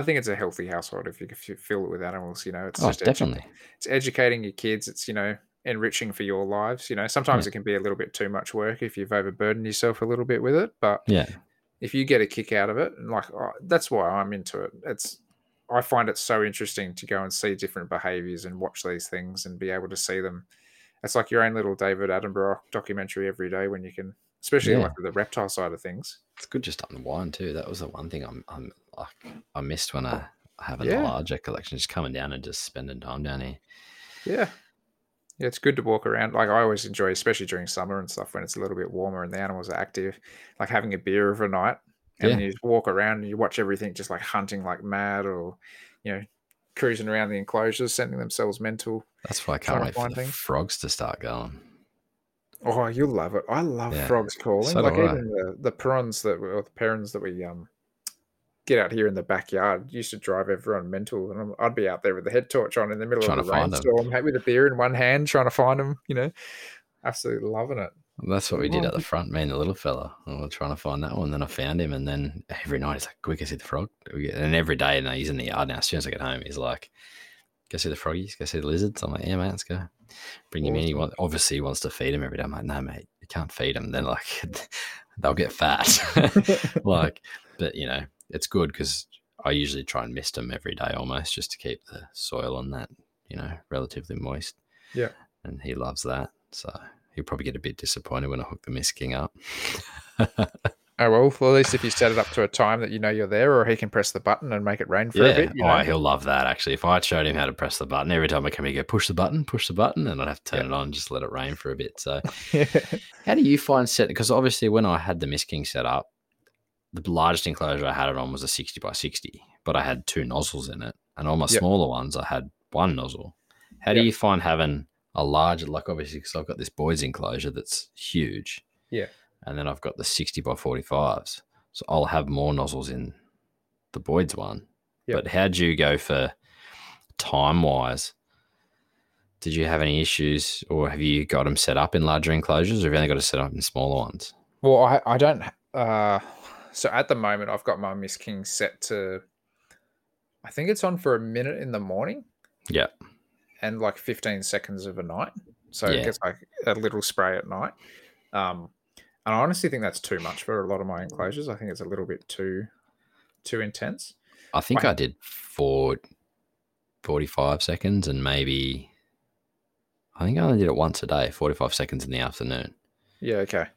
think it's a healthy household if you fill it with animals. You know, it's definitely. It's educating your kids. It's, you know, enriching for your lives. You know, sometimes it can be a little bit too much work if you've overburdened yourself a little bit with it. But yeah, if you get a kick out of it, and like that's why I'm into it. I find it so interesting to go and see different behaviors and watch these things and be able to see them. It's like your own little David Attenborough documentary every day when you can, especially like with the reptile side of things. It's good just unwind too. That was the one thing I missed when I have a larger collection, just coming down and just spending time down here. Yeah. Yeah, it's good to walk around. Like I always enjoy, especially during summer and stuff when it's a little bit warmer and the animals are active, like having a beer overnight. And then you just walk around and you watch everything just like hunting like mad or, you know, cruising around the enclosures, sending themselves mental. That's why I can't wait for the frogs to start going. Oh, you'll love it. I love frogs calling. So like even the parents that we get out here in the backyard used to drive everyone mental. And I'd be out there with the head torch on in the middle of a rainstorm with a beer in one hand trying to find them, you know. Absolutely loving it. That's what we did at the front, me and the little fella. We were trying to find that one. Then I found him. And then every night he's like, "Quick, go see the frog." And every day now he's in the yard now. As soon as I get home, he's like, "Go see the froggies, go see the lizards." I'm like, "Yeah, mate, let's go." Bring him in. Obviously he wants to feed him every day. I'm like, "No, mate, you can't feed him." Then like, they'll get fat. Like, but you know, it's good because I usually try and mist them every day almost just to keep the soil on that, you know, relatively moist. Yeah. And he loves that. So he'll probably get a bit disappointed when I hook the Mist King up. Well, at least if you set it up to a time that you know you're there, or he can press the button and make it rain for a bit. You know? He'll love that, actually. If I showed him how to press the button, every time I come, he'd go, push the button, and I'd have to turn it on and just let it rain for a bit. So how do you find set? Because obviously when I had the Mist King set up, the largest enclosure I had it on was a 60 by 60, but I had two nozzles in it. And all my smaller ones, I had one nozzle. How do you find having a larger, like obviously because I've got this Boyd's enclosure that's huge. Yeah. And then I've got the 60 by 45s. So I'll have more nozzles in the Boyd's one. Yep. But how do you go for time-wise? Did you have any issues or have you got them set up in larger enclosures or have you only got to set up in smaller ones? Well, I don't. So at the moment I've got my Mist King set to, I think it's on for a minute in the morning. Yeah. And like 15 seconds of a night. So it gets like a little spray at night. And I honestly think that's too much for a lot of my enclosures. I think it's a little bit too intense. I think I did 45 seconds and maybe, I think I only did it once a day, 45 seconds in the afternoon. Yeah, okay.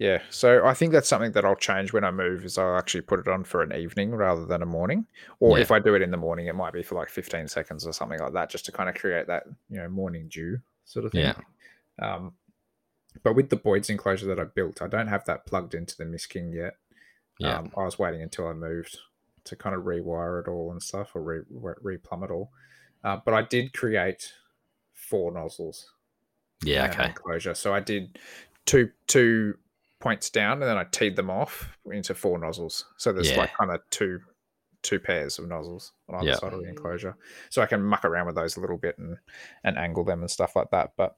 Yeah, so I think that's something that I'll change when I move is I'll actually put it on for an evening rather than a morning. Or if I do it in the morning, it might be for like 15 seconds or something like that just to kind of create that, you know, morning dew sort of thing. Yeah. But with the Boyd's enclosure that I built, I don't have that plugged into the Mist King yet. Yeah. I was waiting until I moved to kind of rewire it all and stuff or replumb it all. But I did create four nozzles. Yeah, okay. Enclosure. So I did two points down, and then I teed them off into four nozzles. So there's like kind of two pairs of nozzles on either side of the enclosure. So I can muck around with those a little bit and angle them and stuff like that. But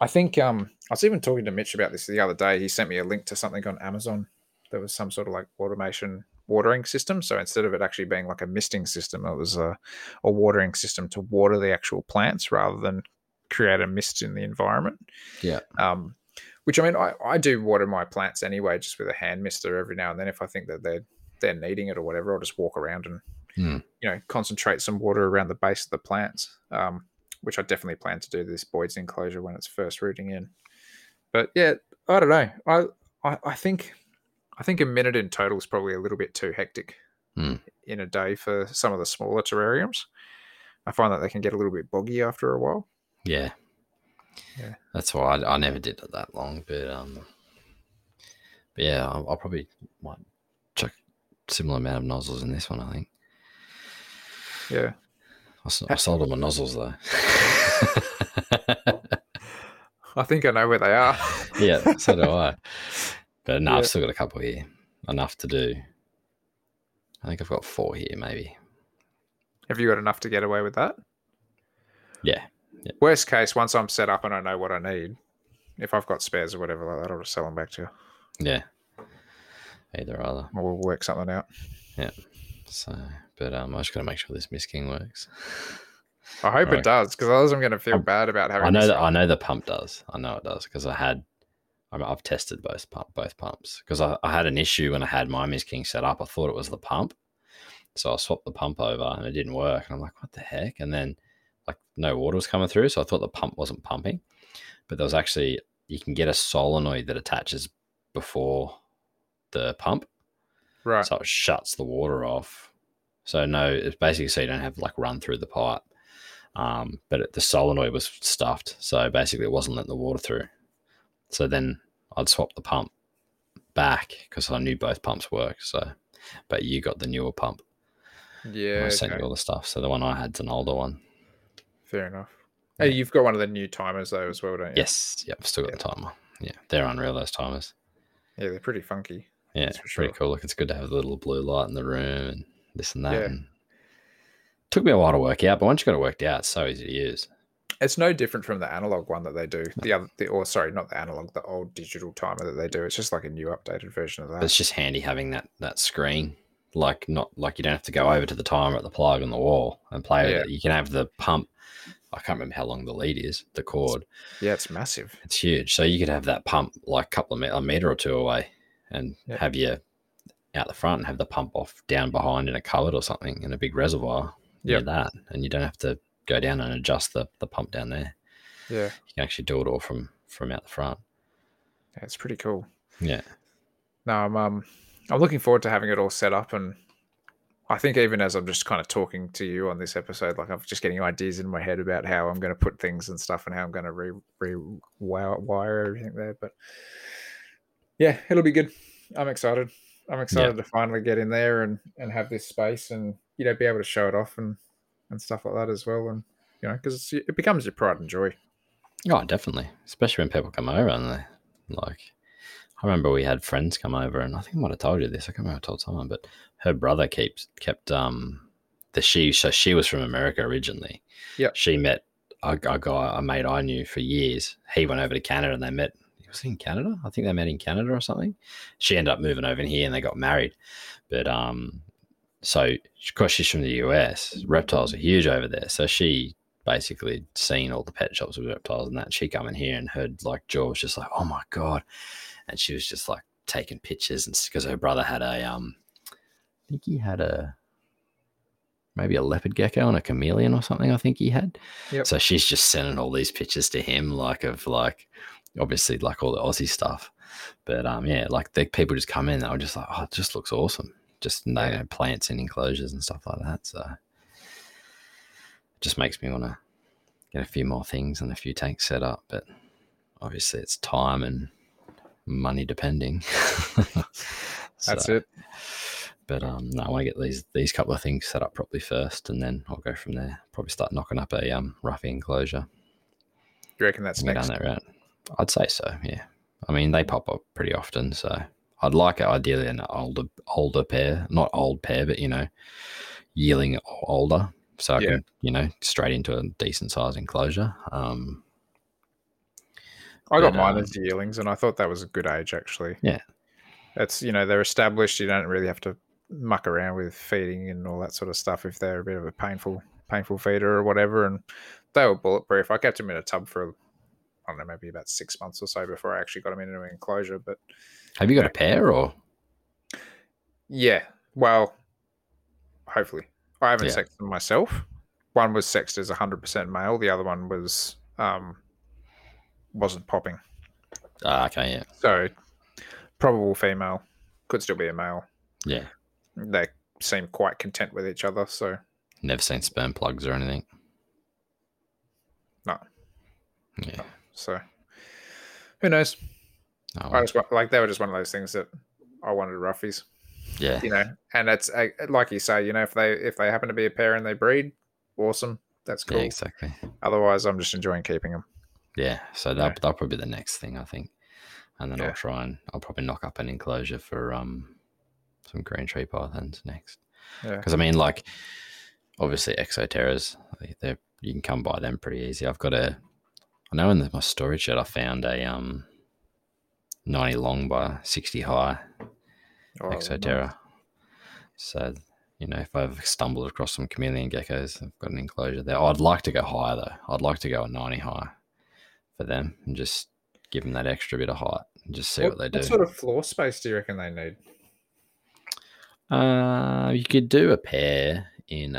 I think I was even talking to Mitch about this the other day. He sent me a link to something on Amazon. There was some sort of like automation watering system. So instead of it actually being like a misting system, it was a watering system to water the actual plants rather than create a mist in the environment. Yeah. Which, I mean, I do water my plants anyway, just with a hand mister every now and then. If I think that they're needing it or whatever, I'll just walk around and, you know, concentrate some water around the base of the plants, which I definitely plan to do this Boyd's enclosure when it's first rooting in. But yeah, I don't know. I think a minute in total is probably a little bit too hectic in a day for some of the smaller terrariums. I find that they can get a little bit boggy after a while. Yeah. That's why I never did it that long, but yeah, I'll probably might chuck a similar amount of nozzles in this one, I think. Yeah. I sold all my nozzles though. I think I know where they are. Yeah, so do I. But no, I've still got a couple here. Enough to do. I think I've got four here, maybe. Have you got enough to get away with that? Yeah. Yep. Worst case, once I'm set up and I know what I need, if I've got spares or whatever like that, I'll just sell them back to you. Yeah. Either. Or we'll work something out. Yeah. So, but I just got to make sure this Mist King works. I hope it does, because otherwise I'm going to feel bad about having. I know the pump does. I know it does because I've tested both pumps because I had an issue when I had my Mist King set up. I thought it was the pump, so I swapped the pump over and it didn't work. And I'm like, what the heck? And then like no water was coming through, so I thought the pump wasn't pumping. But there was actually, you can get a solenoid that attaches before the pump, right? So it shuts the water off. So no, it's basically so you don't have like run through the pipe. But the solenoid was stuffed, so basically it wasn't letting the water through. So then I'd swap the pump back because I knew both pumps worked. So, but you got the newer pump. Yeah. And I sent you all the stuff. So the one I had's an older one. Fair enough. Yeah. Hey, you've got one of the new timers though as well, don't you? Yes. Yep. Still got the timer. Yeah. They're unreal, those timers. Yeah. They're pretty funky. Yeah. It's pretty cool. Look, it's good to have the little blue light in the room and this and that. Yeah. And took me a while to work out, but once you got it worked out, it's so easy to use. It's no different from the analog one that they do. The old digital timer that they do. It's just like a new updated version of that. It's just handy having that screen. Like not like you don't have to go over to the timer at the plug on the wall and play with it. You can have the pump. I can't remember how long the lead is, the cord. Yeah, it's massive. It's huge. So you could have that pump like a meter or two away and have you out the front and have the pump off down behind in a cupboard or something in a big reservoir. Yeah, that, and you don't have to go down and adjust the pump down there. Yeah, you can actually do it all from out the front. Yeah, it's pretty cool. Yeah. No, I'm looking forward to having it all set up, and I think even as I'm just kind of talking to you on this episode, like I'm just getting ideas in my head about how I'm going to put things and stuff and how I'm going to rewire everything there. But yeah, it'll be good. I'm excited to finally get in there and have this space and, you know, be able to show it off and stuff like that as well. And, you know, because it becomes your pride and joy. Oh, definitely. Especially when people come over and they like, I remember we had friends come over and I think I might have told you this. I can't remember if I told someone, but her brother kept she was from America originally. Yeah. She met a guy, a mate I knew for years. He went over to Canada and they met. Was it in Canada? I think they met in Canada or something. She ended up moving over in here and they got married. But so because she's from the US, reptiles are huge over there. So she basically seen all the pet shops with reptiles and that. She come in here and heard like Jaw was just like, oh my God. And she was just like taking pictures and because her brother had I think he had maybe a leopard gecko and a chameleon or something, I think he had. Yep. So she's just sending all these pictures to him obviously like all the Aussie stuff. But like the people just come in, they were just like, oh, it just looks awesome. Just you know, plants in enclosures and stuff like that. So it just makes me want to get a few more things and a few tanks set up. But obviously it's time and money depending. So, that's it. But no, I want to get these couple of things set up properly first and then I'll go from there. Probably start knocking up a roughy enclosure. You reckon that's next? I'd say so, yeah. I mean, they pop up pretty often, so I'd like it ideally an older pair, not old pair, but, you know, yearling or older, so I can, you know, straight into a decent size enclosure. I got mine as yearlings, and I thought that was a good age, actually. Yeah. That's, you know, they're established. You don't really have to muck around with feeding and all that sort of stuff if they're a bit of a painful feeder or whatever. And they were bulletproof. I kept them in a tub for, I don't know, maybe about 6 months or so before I actually got them into an enclosure. But have you got a pair or? Yeah. Well, hopefully. I haven't sexed them myself. One was sexed as 100% male. The other one was wasn't popping. Okay, yeah. So probable female, could still be a male. Yeah. They seem quite content with each other, so. Never seen sperm plugs or anything? No. Yeah. No. So who knows? No, I just like, they were just one of those things that I wanted roughies. Yeah. You know, and it's like you say, you know, if they happen to be a pair and they breed, awesome. That's cool. Yeah, exactly. Otherwise, I'm just enjoying keeping them. Yeah, so that'll probably be the next thing, I think. And then I'll probably knock up an enclosure for some green tree pythons next. Because, I mean, like, obviously Exoteras, you can come by them pretty easy. I've got I know in my storage shed I found a 90 long by 60 high Exotera. Nice. So, you know, if I've stumbled across some chameleon geckos, I've got an enclosure there. Oh, I'd like to go higher, though. I'd like to go a 90 high for them and just give them that extra bit of height and just see what they do. What sort of floor space do you reckon they need? You could do a pair in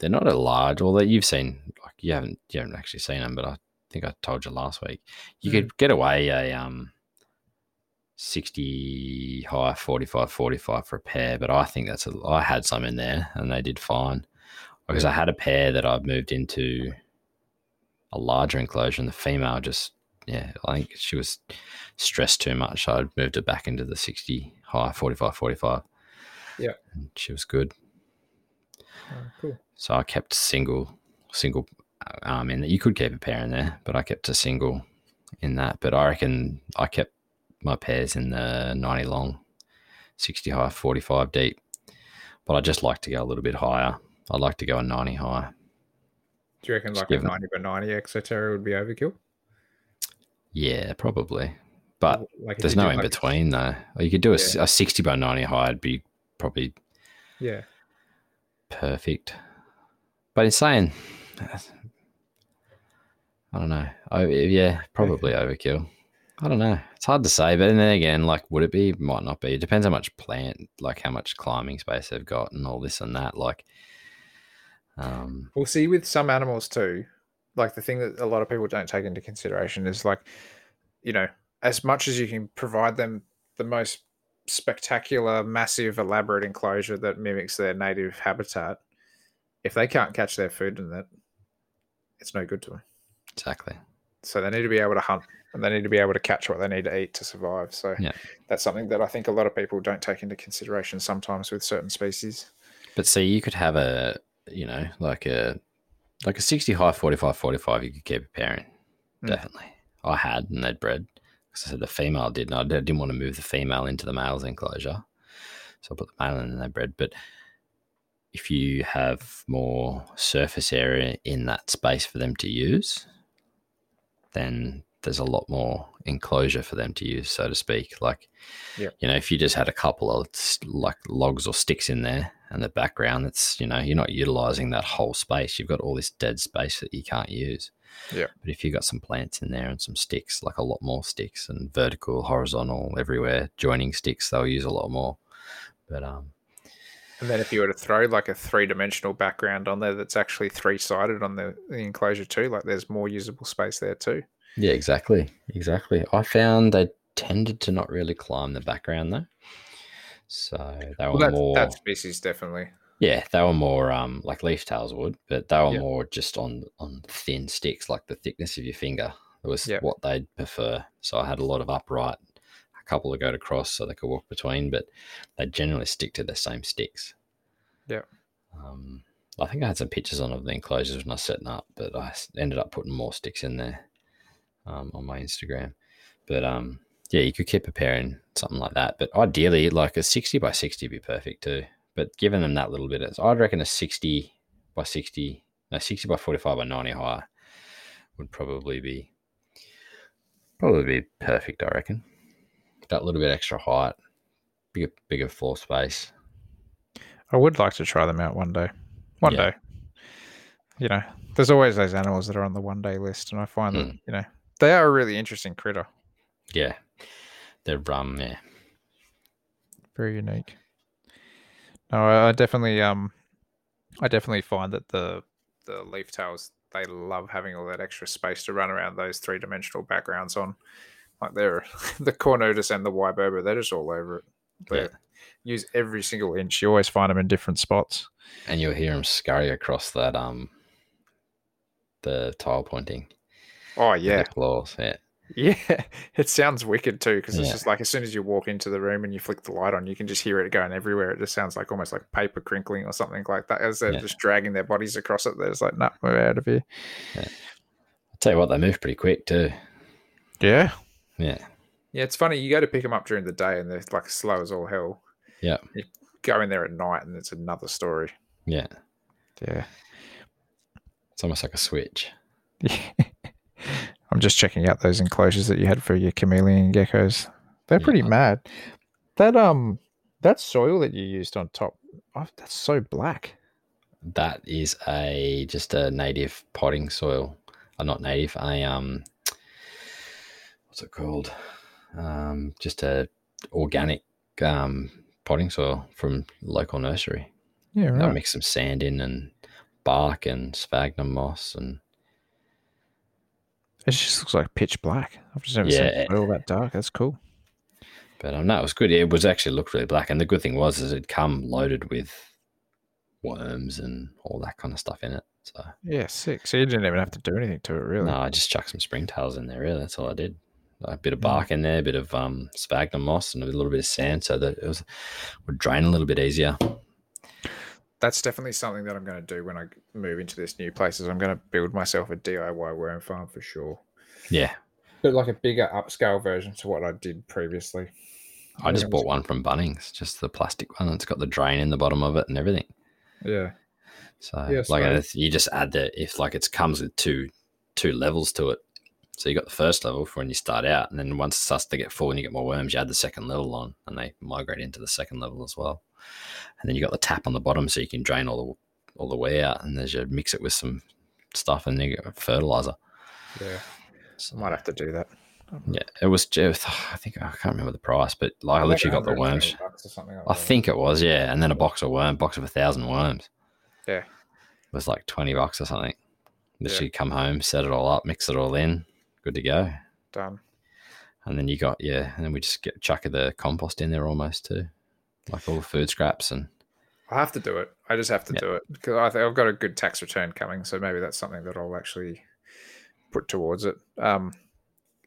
they're not a large, although you've seen, like, you haven't actually seen them, but I think I told you last week you could get away a 60 high 45 for a pair, but I think I had some in there and they did fine because I had a pair that I've moved into a larger enclosure and the female just, I think she was stressed too much. So I moved her back into the 60 high 45. Yeah. And she was good. Oh, cool. So I kept single in that. You could keep a pair in there, but I kept a single in that. But I reckon I kept my pairs in the 90 long, 60 high, 45 deep. But I just like to go a little bit higher. I'd like to go a 90 high. Do you reckon just like a 90 by 90 Exotera would be overkill? Yeah, probably. But like there's no in between, though. You could do a 60 by 90 high. It'd be probably perfect. But it's saying, I don't know. Probably overkill. I don't know. It's hard to say. But then again, like, would it be? Might not be. It depends how much plant, like how much climbing space they've got and all this and that. Like, we'll see with some animals too. Like, the thing that a lot of people don't take into consideration is, like, you know, as much as you can provide them the most spectacular, massive, elaborate enclosure that mimics their native habitat, if they can't catch their food in that, it's no good to them. Exactly. So they need to be able to hunt and they need to be able to catch what they need to eat to survive. So that's something that I think a lot of people don't take into consideration sometimes with certain species. But see, you could have a, you know, like a 60 high 45, you could keep a pair in, definitely. I had, and they'd bred. Because I said the female did, and I didn't want to move the female into the male's enclosure. So I put the male in and they bred. But if you have more surface area in that space for them to use, then there's a lot more enclosure for them to use, so to speak. Like, you know, if you just had a couple of like logs or sticks in there and the background, that's, you know, you're not utilizing that whole space. You've got all this dead space that you can't use. Yeah. But if you've got some plants in there and some sticks, like a lot more sticks and vertical, horizontal, everywhere, joining sticks, they'll use a lot more. But and then if you were to throw like a three-dimensional background on there that's actually three-sided on the enclosure too, like there's more usable space there too. Yeah, exactly. I found they tended to not really climb the background though, so they were more that species definitely. Yeah, they were more like leaf tails would, but they were more just on thin sticks, like the thickness of your finger. It was what they'd prefer. So I had a lot of upright, a couple that go to cross, so they could walk between, but they generally stick to the same sticks. Yeah. I think I had some pictures on of the enclosures when I was setting up, but I ended up putting more sticks in there. On my Instagram, but yeah, you could keep preparing something like that. But ideally, like a 60 by 60 would be perfect too. But giving them that little bit, I'd reckon a 60 by 60, no, 60 by 45 by 90 high would probably be perfect, I reckon. That little bit extra height, bigger floor space. I would like to try them out one day. One day. You know, there's always those animals that are on the one-day list, and I find that, you know, they are a really interesting critter. Yeah. They're yeah. Very unique. No, I definitely find that the leaf tails, they love having all that extra space to run around those three-dimensional backgrounds on. Like they're the Cornutus and the Wyburba, they're just all over it. Use every single inch. You always find them in different spots. And you'll hear them scurry across that the tile pointing. Oh, yeah. The claws, yeah. Yeah, it sounds wicked too, because it's just like as soon as you walk into the room and you flick the light on, you can just hear it going everywhere. It just sounds like almost like paper crinkling or something like that as they're just dragging their bodies across it. They're just like, nah, we're out of here. Yeah. I'll tell you what, they move pretty quick too. Yeah. Yeah. Yeah, it's funny. You go to pick them up during the day and they're like slow as all hell. Yeah. You go in there at night and it's another story. Yeah. Yeah. It's almost like a switch. Yeah. I'm just checking out those enclosures that you had for your chameleon geckos. They're pretty mad. That soil that you used on top, that's so black. That is just a native potting soil. Not native. What's it called? Just a organic potting soil from local nursery. Yeah, right. I mix some sand in and bark and sphagnum moss and. It just looks like pitch black. I've just never seen all that dark. That's cool. But no, it was good. It was actually looked really black. And the good thing was is it come loaded with worms and all that kind of stuff in it. So yeah, sick. So you didn't even have to do anything to it, really. No, I just chucked some springtails in there, really. That's all I did. A bit of bark in there, a bit of sphagnum moss and a little bit of sand so that it would drain a little bit easier. That's definitely something that I'm going to do when I move into this new place is I'm going to build myself a DIY worm farm for sure. Yeah. But like a bigger upscale version to what I did previously. I just bought one from Bunnings, just the plastic one. It's got the drain in the bottom of it and everything. Yeah. So you just add that it comes with two levels to it. So you got the first level for when you start out and then once it starts to get full and you get more worms, you add the second level on and they migrate into the second level as well. And then you got the tap on the bottom so you can drain all the way out and there's your mix it with some stuff and then you got fertilizer. Yeah. So I might have to do that. Yeah. It was just, I think, I can't remember the price, but like I literally got the worms. Like I think it was, yeah. And then a box of 1,000 worms. Yeah. It was like $20 or something. Literally come home, set it all up, mix it all in. Good to go. Done. And then you got, and then we just get chuck of the compost in there almost too. Like all the food scraps and... I have to do it. I just have to do it because I've got a good tax return coming, so maybe that's something that I'll actually put towards it. Yeah,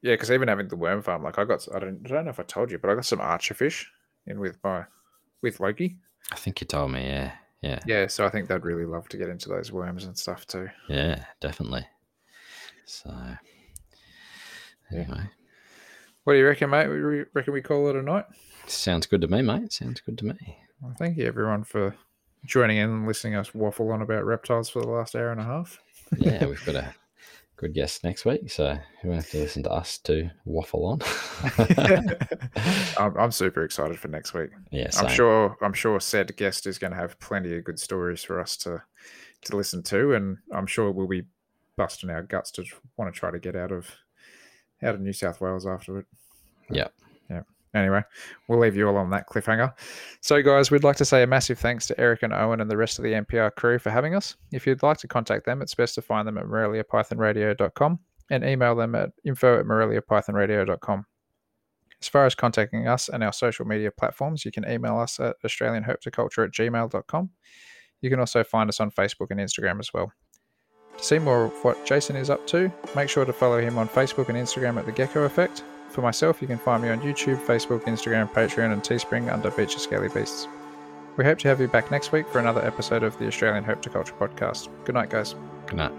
because even having the worm farm, like I don't know if I told you, but I got some archer fish in with Loki. I think you told me, yeah. Yeah, so I think they'd really love to get into those worms and stuff too. Yeah, definitely. So, anyway. What do you reckon, mate? We reckon we call it a night? Sounds good to me, mate. Sounds good to me. Well, thank you, everyone, for joining in and listening to us waffle on about reptiles for the last hour and a half. Yeah, we've got a good guest next week, so you won't have to listen to us to waffle on. I'm super excited for next week. Yeah, same. I'm sure said guest is going to have plenty of good stories for us to listen to, and I'm sure we'll be busting our guts to want to try to get out of New South Wales afterward. Yep. Anyway, we'll leave you all on that cliffhanger. So, guys, we'd like to say a massive thanks to Eric and Owen and the rest of the NPR crew for having us. If you'd like to contact them, it's best to find them at moreliapythonradio.com and email them at info@moreliapythonradio.com. As far as contacting us and our social media platforms, you can email us at australianherptoculture@gmail.com. You can also find us on Facebook and Instagram as well. To see more of what Jason is up to, make sure to follow him on Facebook and Instagram at The Gecko Effect. For myself, you can find me on YouTube, Facebook, Instagram, Patreon and Teespring under Beach of Scaly Beasts. We hope to have you back next week for another episode of the Australian Herpetoculture Podcast. Good night, guys. Good night.